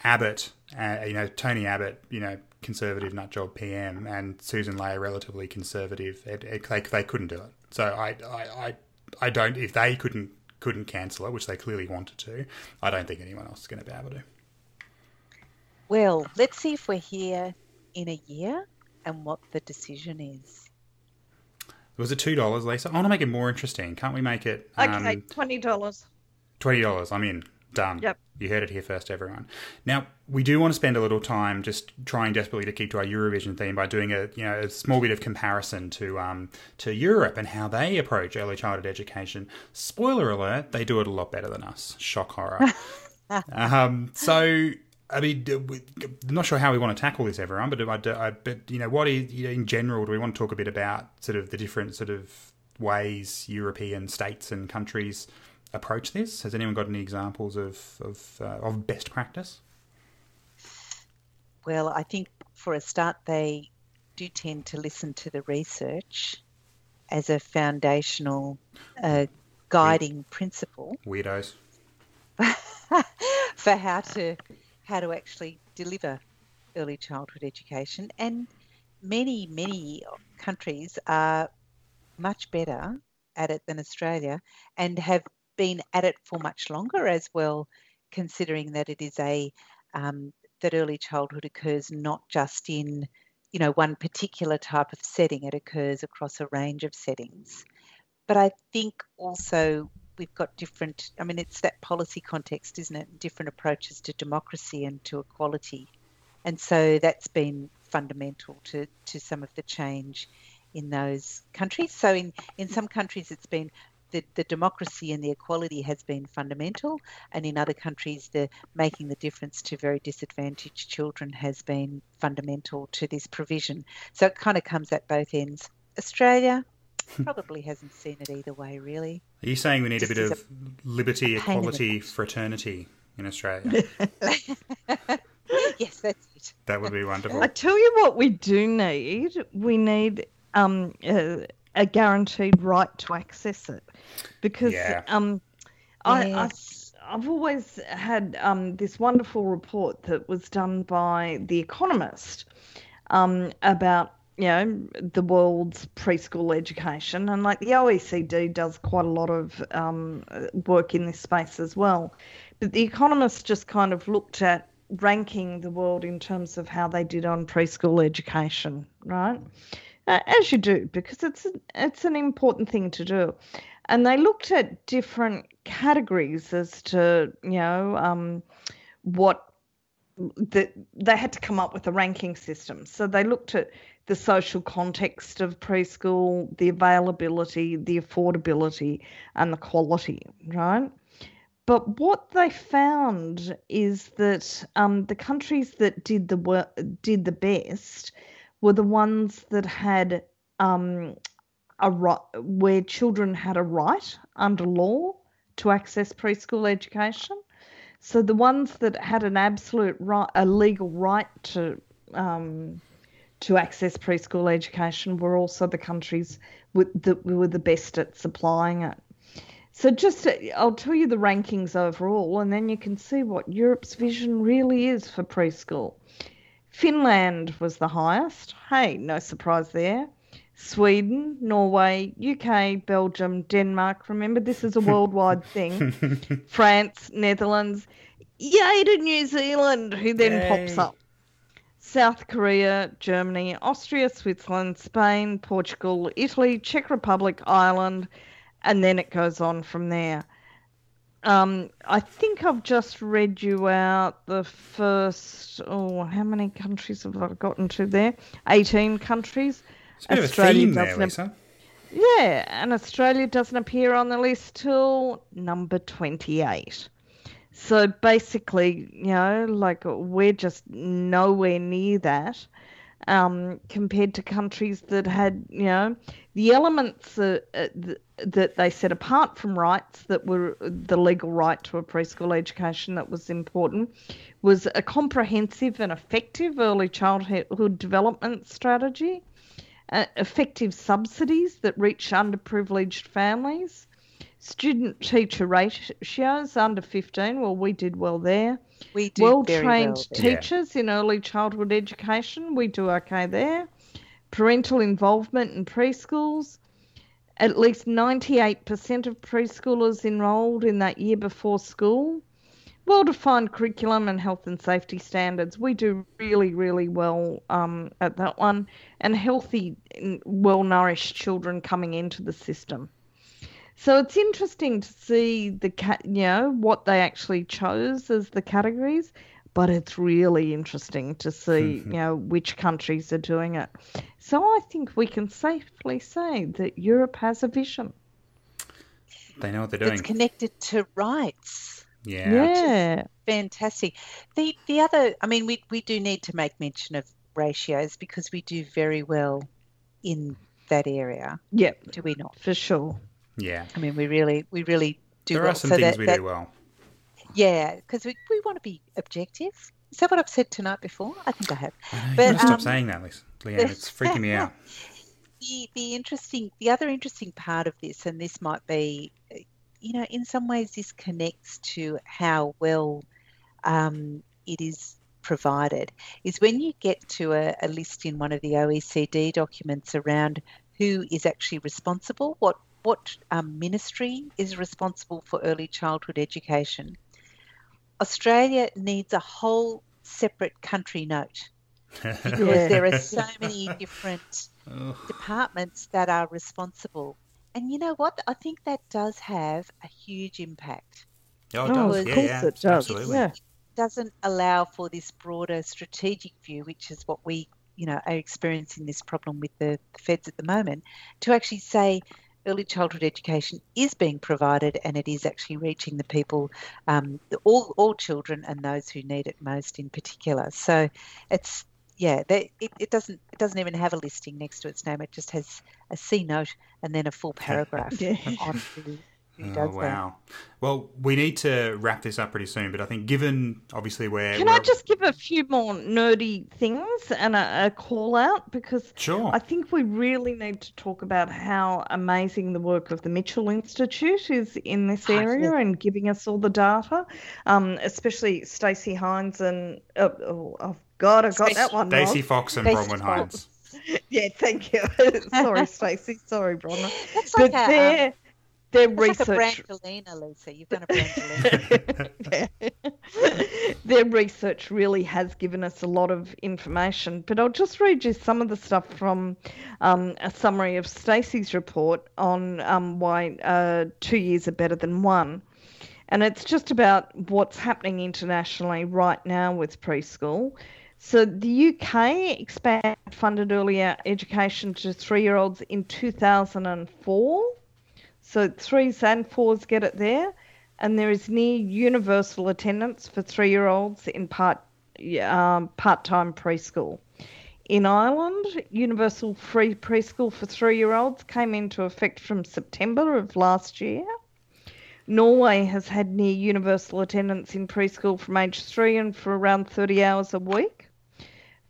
Abbott, uh, you know, Tony Abbott, you know, conservative nutjob P M, and Susan Ley, relatively conservative. It, it, they, they couldn't do it. So I, I, I, I don't. If they couldn't couldn't cancel it, which they clearly wanted to, I don't think anyone else is going to be able to. Well, let's see if we're here in a year and what the decision is. Was it two dollars, Lisa? I want to make it more interesting. Can't we make it... Um, okay, twenty dollars. twenty dollars. I'm in. Done. Yep. You heard it here first, everyone. Now, we do want to spend a little time just trying desperately to keep to our Eurovision theme by doing a you know a small bit of comparison to um to Europe and how they approach early childhood education. Spoiler alert, they do it a lot better than us. Shock horror. um, so... I mean, I'm not sure how we want to tackle this, everyone, but, I, I, but you know, what is, you know, in general, do we want to talk a bit about sort of the different sort of ways European states and countries approach this? Has anyone got any examples of of, uh, of best practice? Well, I think for a start, they do tend to listen to the research as a foundational uh, guiding Weird. principle. Weirdos. For how to... how to actually deliver early childhood education. And many, many countries are much better at it than Australia and have been at it for much longer as well, considering that it is a, um, that early childhood occurs not just in, you know, one particular type of setting. It occurs across a range of settings. But I think also we've got different, I mean, it's that policy context, isn't it? Different approaches to democracy and to equality. And so that's been fundamental to, to some of the change in those countries. So in, in some countries, it's been the, the democracy and the equality has been fundamental. And in other countries, the making the difference to very disadvantaged children has been fundamental to this provision. So it kind of comes at both ends. Australia probably hasn't seen it either way, really. Are you saying we need Just a bit of a, liberty, equality, fraternity in Australia? Yes, that's it. That would be wonderful. I tell you what we do need. We need um, a, a guaranteed right to access it. Because yeah. um, I, yes. I, I've always had um, this wonderful report that was done by The Economist um, about you know, the world's preschool education, and like the O E C D does quite a lot of um, work in this space as well. But The Economist just kind of looked at ranking the world in terms of how they did on preschool education, right? Uh, as you do, because it's, it's an important thing to do. And they looked at different categories as to, you know, um, what the, they had to come up with a ranking system. So they looked at the social context of preschool, the availability, the affordability, and the quality, right? But what they found is that um, the countries that did the wor- did the best were the ones that had um, a right, where children had a right under law to access preschool education. So the ones that had an absolute right, a legal right to um, to access preschool education were also the countries with, that were the best at supplying it. So just, I'll tell you the rankings overall, and then you can see what Europe's vision really is for preschool. Finland was the highest. Hey, no surprise there. Sweden, Norway, U K, Belgium, Denmark. Remember, this is a worldwide thing. France, Netherlands. Yay to New Zealand, who then Yay. pops up. South Korea, Germany, Austria, Switzerland, Spain, Portugal, Italy, Czech Republic, Ireland, and then it goes on from there. Um, I think I've just read you out the first, oh, how many countries have I gotten to there? eighteen countries. It's a bit Australia of a theme there, Lisa. Yeah, and Australia doesn't appear on the list till number twenty-eight. So basically, you know, like we're just nowhere near that um, compared to countries that had, you know, the elements that, that they set apart from rights that were the legal right to a preschool education that was important was a comprehensive and effective early childhood development strategy, uh, effective subsidies that reach underprivileged families, student-teacher ratios under fifteen. Well, we did well there. We did well-trained well teachers yeah. in early childhood education. We do okay there. Parental involvement in preschools. At least ninety-eight percent of preschoolers enrolled in that year before school. Well-defined curriculum and health and safety standards. We do really, really well um, at that one. And healthy, well-nourished children coming into the system. So it's interesting to see the you know what they actually chose as the categories, but it's really interesting to see mm-hmm. you know which countries are doing it. So I think we can safely say that Europe has a vision. They know what they're doing. It's connected to rights. Yeah, yeah, which is fantastic. The the other, I mean, we we do need to make mention of ratios because we do very well in that area. Yep, do we not? For sure. Yeah, I mean, we really, we really do. There well. are some so things that, we that, do well. Yeah, because we, we want to be objective. Is that what I've said tonight before? I think I have. I but um, stop saying that, Leanne. It's freaking me out. The the interesting, the other interesting part of this, and this might be, you know, in some ways, this connects to how well um, it is provided. Is when you get to a, a list in one of the O E C D documents around who is actually responsible, what. What um, ministry is responsible for early childhood education? Australia needs a whole separate country note because yeah. there are so many different oh. departments that are responsible. And you know what? I think that does have a huge impact. Oh, it does. Yeah, yeah, it does. Absolutely. It doesn't allow for this broader strategic view, which is what we, you know, are experiencing this problem with the, the feds at the moment, to actually say, early childhood education is being provided and it is actually reaching the people, um, all all children and those who need it most in particular. So it's, yeah, they, it, it doesn't it doesn't even have a listing next to its name. It just has a C note and then a full paragraph yeah. on who, who oh, does wow. that. Well, we need to wrap this up pretty soon, but I think given obviously where... Can we're... I just give a few more nerdy things and a, a call out? Because sure. I think we really need to talk about how amazing the work of the Mitchell Institute is in this area oh, yeah. and giving us all the data, um, especially Stacey Hines and... Uh, oh, I've got, I've got Stacey, that one wrong. Stacey Fox and Bronwyn Hines. Yeah, thank you. Sorry, Stacey. Sorry, Bronwyn. That's like but a... Um... Their That's research, like a Brangelina, Lisa. You've done a Brangelina. yeah. Their research really has given us a lot of information. But I'll just read you some of the stuff from um, a summary of Stacey's report on um, why uh, two years are better than one, and it's just about what's happening internationally right now with preschool. So the U K expanded funded earlier education to three-year-olds in two thousand four. So threes and fours get it there. And there is near universal attendance for three-year-olds in part, um, part-time preschool. In Ireland, universal free preschool for three-year-olds came into effect from September of last year. Norway has had near universal attendance in preschool from age three and for around thirty hours a week.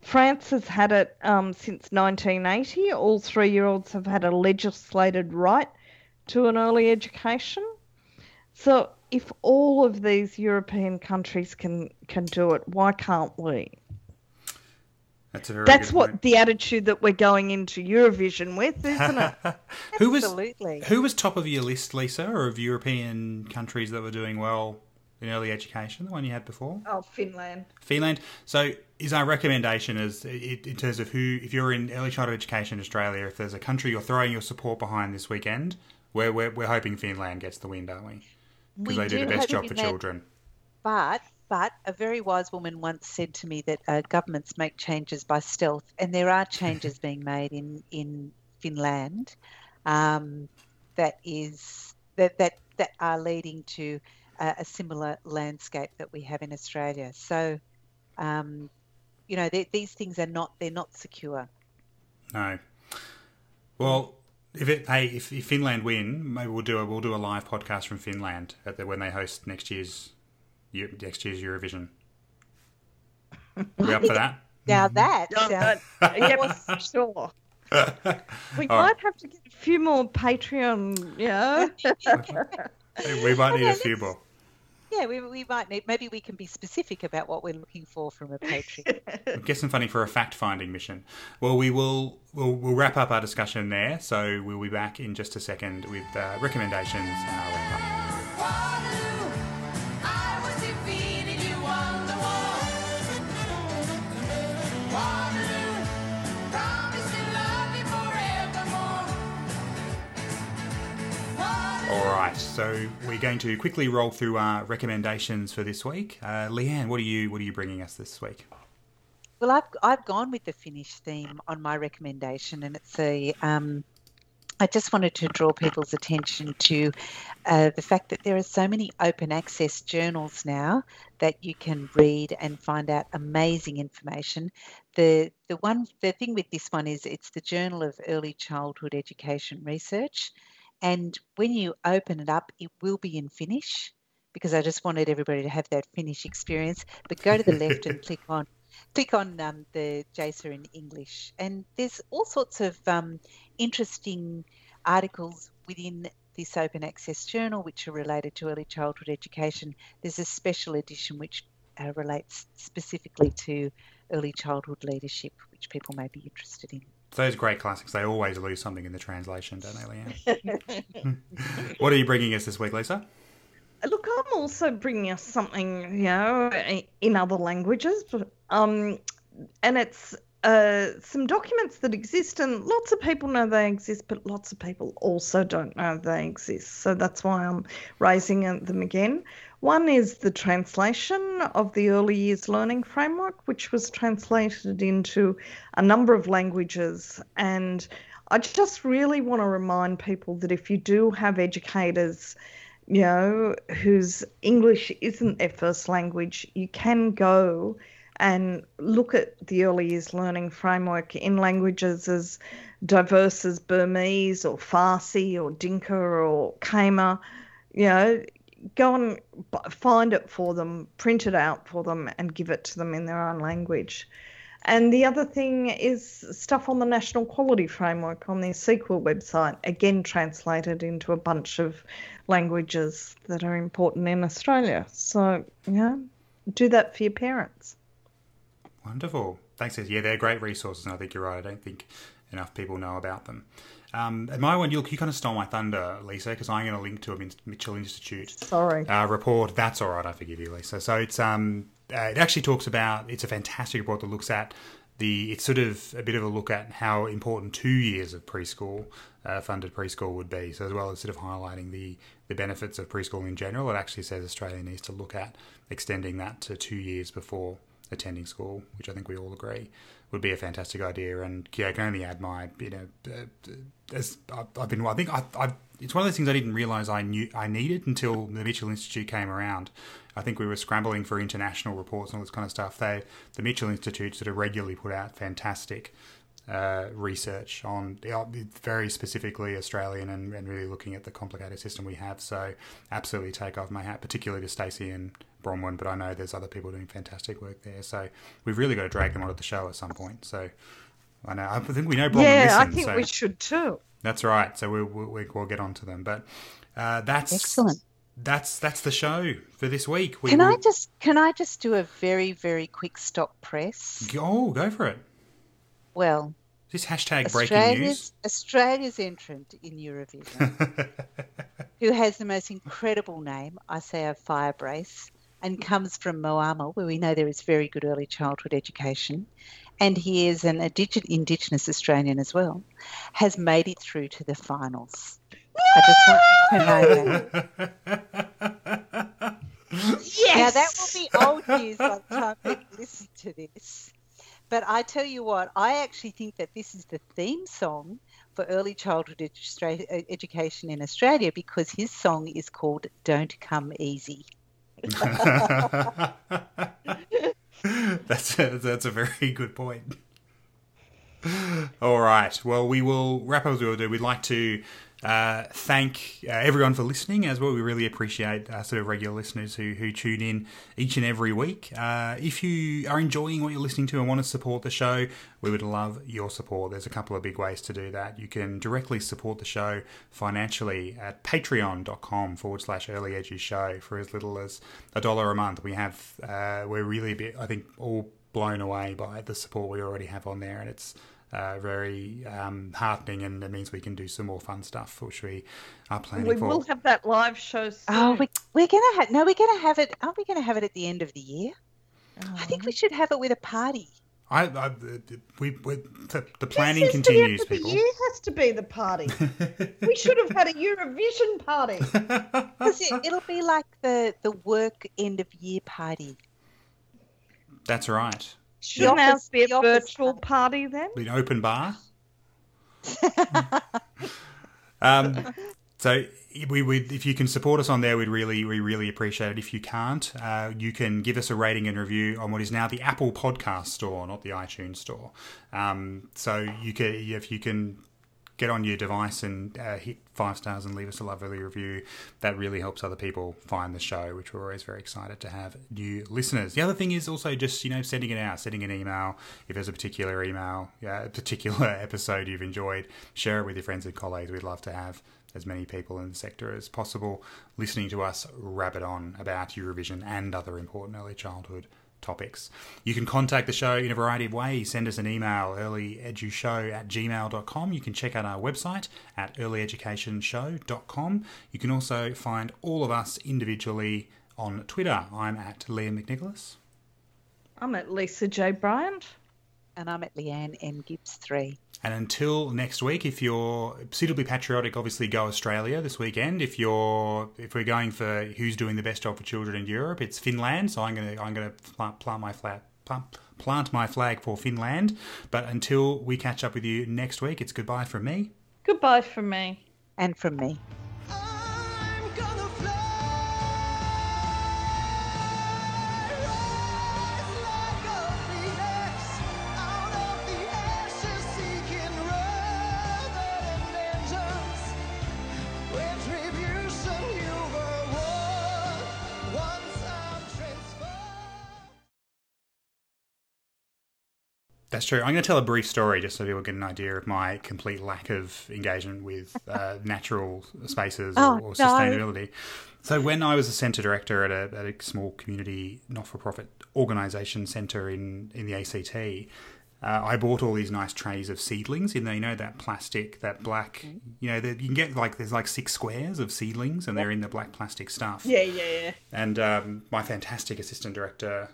France has had it um, since nineteen eighty. All three-year-olds have had a legislated right to an early education. So if all of these European countries can, can do it, why can't we? That's a very That's good what point. The attitude that we're going into Eurovision with, isn't it? who was, Absolutely. Who was top of your list, Lisa, or of European countries that were doing well in early education, the one you had before? Oh, Finland. Finland. So is our recommendation is in terms of who, if you're in early childhood education in Australia, if there's a country you're throwing your support behind this weekend, we're, we're, we're hoping Finland gets the wind, aren't we? Because they do, do the best job for children. But... But a very wise woman once said to me that uh, governments make changes by stealth, and there are changes being made in in Finland um, that is that, that that are leading to uh, a similar landscape that we have in Australia. So, um, you know, these things are not they're not secure. No. Well, if it, hey, if, if Finland win, maybe we'll do a we'll do a live podcast from Finland at the, when they host next year's. Next year's Eurovision. Are we up for that? Now that sounds yeah, sure. We All might right. have to get a few more Patreon, yeah. We might need okay, a few more. Yeah, we we might need. Maybe we can be specific about what we're looking for from a Patreon. Get some funding for a fact-finding mission. Well, we will. We'll, we'll wrap up our discussion there. So we'll be back in just a second with uh, recommendations and our wrap up. All right, so we're going to quickly roll through our recommendations for this week. Uh, Leanne, what are you what are you bringing us this week? Well, I've I've gone with the Finnish theme on my recommendation, and it's a. Um, I just wanted to draw people's attention to uh, the fact that there are so many open access journals now that you can read and find out amazing information. The the one the thing with this one is it's the Journal of Early Childhood Education Research. And when you open it up, it will be in Finnish, because I just wanted everybody to have that Finnish experience. But go to the left and click on click on um, the J S E R in English. And there's all sorts of um, interesting articles within this open access journal which are related to early childhood education. There's a special edition which uh, relates specifically to early childhood leadership, which people may be interested in. Those great classics, they always lose something in the translation, don't they, Leanne? What are you bringing us this week, Lisa? Look, I'm also bringing us something, you know, in other languages. Um, and it's uh, some documents that exist, and lots of people know they exist, but lots of people also don't know they exist. So that's why I'm raising them again. One is the translation of the Early Years Learning Framework, which was translated into a number of languages. And I just really want to remind people that if you do have educators, you know, whose English isn't their first language, you can go and look at the Early Years Learning Framework in languages as diverse as Burmese or Farsi or Dinka or Khmer, you know, go and find it for them, print it out for them and give it to them in their own language. And the other thing is stuff on the National Quality Framework on their S Q L website, again translated into a bunch of languages that are important in Australia. So, yeah, do that for your parents. Wonderful. Thanks. Yeah, they're great resources, and I think you're right. I don't think enough people know about them. Um, and my one, you, you kind of stole my thunder, Lisa, because I'm going to link to a Mitchell Institute Sorry. Uh, report. That's all right. I forgive you, Lisa. So it's um, uh, it actually talks about, it's a fantastic report that looks at the, it's sort of a bit of a look at how important two years of preschool, uh, funded preschool would be. So as well as sort of highlighting the, the benefits of preschool in general, it actually says Australia needs to look at extending that to two years before attending school, which I think we all agree would be a fantastic idea. And yeah, I can only add my, you know, uh, as I've been, I think I, I, it's one of those things I didn't realise I knew I needed until the Mitchell Institute came around. I think we were scrambling for international reports and all this kind of stuff. They, the Mitchell Institute sort of regularly put out fantastic uh, research on very specifically Australian and, and really looking at the complicated system we have. So absolutely take off my hat, particularly to Stacey and Bronwyn, but I know there's other people doing fantastic work there. So we've really got to drag them onto the show at some point. So I know I think we know Bronwyn. Yeah, listens, I think so. We should too. That's right. So we, we, we'll get on to them. But uh, that's excellent. That's that's the show for this week. We, can I just can I just do a very very quick stop press? Oh, go for it. Well, this hashtag breaking news. Australia's entrant in Eurovision, who has the most incredible name. I say a firebrace. and comes from Moama, where we know there is very good early childhood education, and he is an Indigenous Australian as well, has made it through to the finals. I just want to know that. Yes! Now, that will be old news by the time people listen to this. But I tell you what, I actually think that this is the theme song for early childhood edu- education in Australia, because his song is called Don't Come Easy. that's, a, that's a very good point. All right. Well, we will wrap up as we will do. We'd like to uh, thank uh, everyone for listening as well. We really appreciate uh, sort of regular listeners who, who tune in each and every week. Uh, if you are enjoying what you're listening to and want to support the show, we would love your support. There's a couple of big ways to do that. You can directly support the show financially at patreon.com forward slash early edu show for as little as a dollar a month. We have, uh, we're really a bit, I think, all blown away by the support we already have on there, and it's Uh, very um, heartening, and it means we can do some more fun stuff, which we are planning we for. We will have that live show soon. Oh, we, we're gonna have no, we're gonna have it. Aren't we gonna have it at the end of the year? Oh. I think we should have it with a party. I, I we, we the, the planning continues. The people, the year has to be the party. We should have had a Eurovision party. it, it'll be like the the work end of year party. That's right. Shouldn't ours be a virtual party then? An open bar. um, so we would, if you can support us on there, we'd really, we really appreciate it. If you can't, uh, you can give us a rating and review on what is now the Apple Podcast Store, not the iTunes Store. Um, so you can, if you can get on your device and uh, hit five stars and leave us a lovely review. That really helps other people find the show, which we're always very excited to have new listeners. The other thing is also just, you know, sending it out, sending an email. If there's a particular email, yeah, a particular episode you've enjoyed, share it with your friends and colleagues. We'd love to have as many people in the sector as possible listening to us rabbit on about Eurovision and other important early childhood topics. You can contact the show in a variety of ways. Send us an email, earlyeduShow at gmail dot com. You can check out our website at early education show dot com. You can also find all of us individually on Twitter. I'm at Liam McNicholas. I'm at Lisa J. Bryant. And I'm at Leanne M. Gibbs three. And until next week, if you're suitably patriotic, obviously go Australia this weekend. If you're, if we're going for who's doing the best job for children in Europe, it's Finland. So I'm gonna, I'm gonna plant my flag, plant my flag for Finland. But until we catch up with you next week, it's goodbye from me. Goodbye from me. And from me. That's true. I'm going to tell a brief story just so people get an idea of my complete lack of engagement with uh, natural spaces or, oh, or sustainability. No. So when I was a centre director at a, at a small community not-for-profit organisation centre in, in the A C T, uh, I bought all these nice trays of seedlings in there, you know, that plastic, that black, you know, that you can get like, there's like six squares of seedlings and they're in the black plastic stuff. Yeah, yeah, yeah. And um, my fantastic assistant director,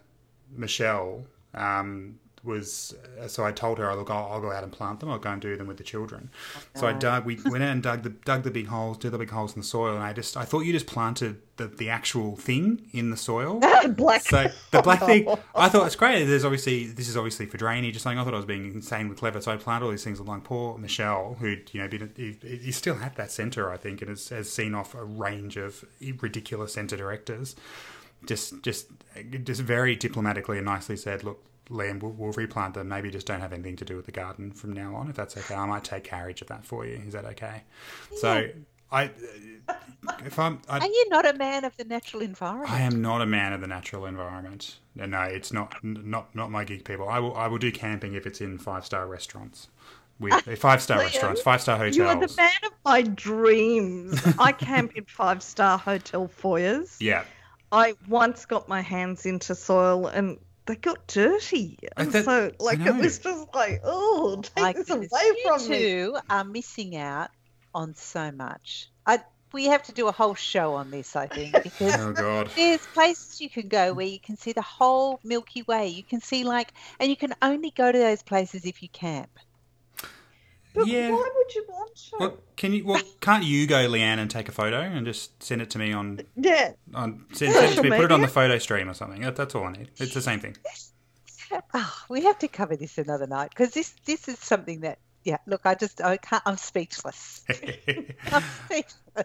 Michelle, um, was so I told her, I look, I'll, I'll go out and plant them. I'll go and do them with the children. Okay. So I dug. We went out and dug the dug the big holes, did the big holes in the soil, and I just I thought you just planted the, the actual thing in the soil. black. So the black thing. I thought it's great. There's obviously this is obviously for drainage. Just saying, I thought I was being insanely clever. So I planted all these things. I'm like, poor Michelle, who you know, been, he, he still had that centre, I think, and has, has seen off a range of ridiculous centre directors. Just just just very diplomatically and nicely said, look, Liam, we'll, we'll replant them. Maybe just don't have anything to do with the garden from now on, if that's okay. I might take carriage of that for you. Is that okay? Yeah. So, I, if I'm, I, and you're not a man of the natural environment. I am not a man of the natural environment. No, no, it's not, not, not my gig, people. I will, I will do camping if it's in five star restaurants, with uh, five star Liam, restaurants, five star hotels. You are the man of my dreams. I camp in five star hotel foyers. Yeah. I once got my hands into soil and they got dirty. And thought, so, like, it was just like, oh, take like, this away from you me. You two are missing out on so much. I we have to do a whole show on this, I think, because oh God. There's places you can go where you can see the whole Milky Way. You can see like, and you can only go to those places if you camp. But yeah. Why would you want to? Well, can you? Well, can't you go, Leanne, and take a photo and just send it to me on? Yeah. On send, send it to me. Put it on the photo stream or something. That, that's all I need. It's the same thing. Oh, we have to cover this another night because this this is something that yeah. Look, I just I can't. I'm speechless. I'm speechless.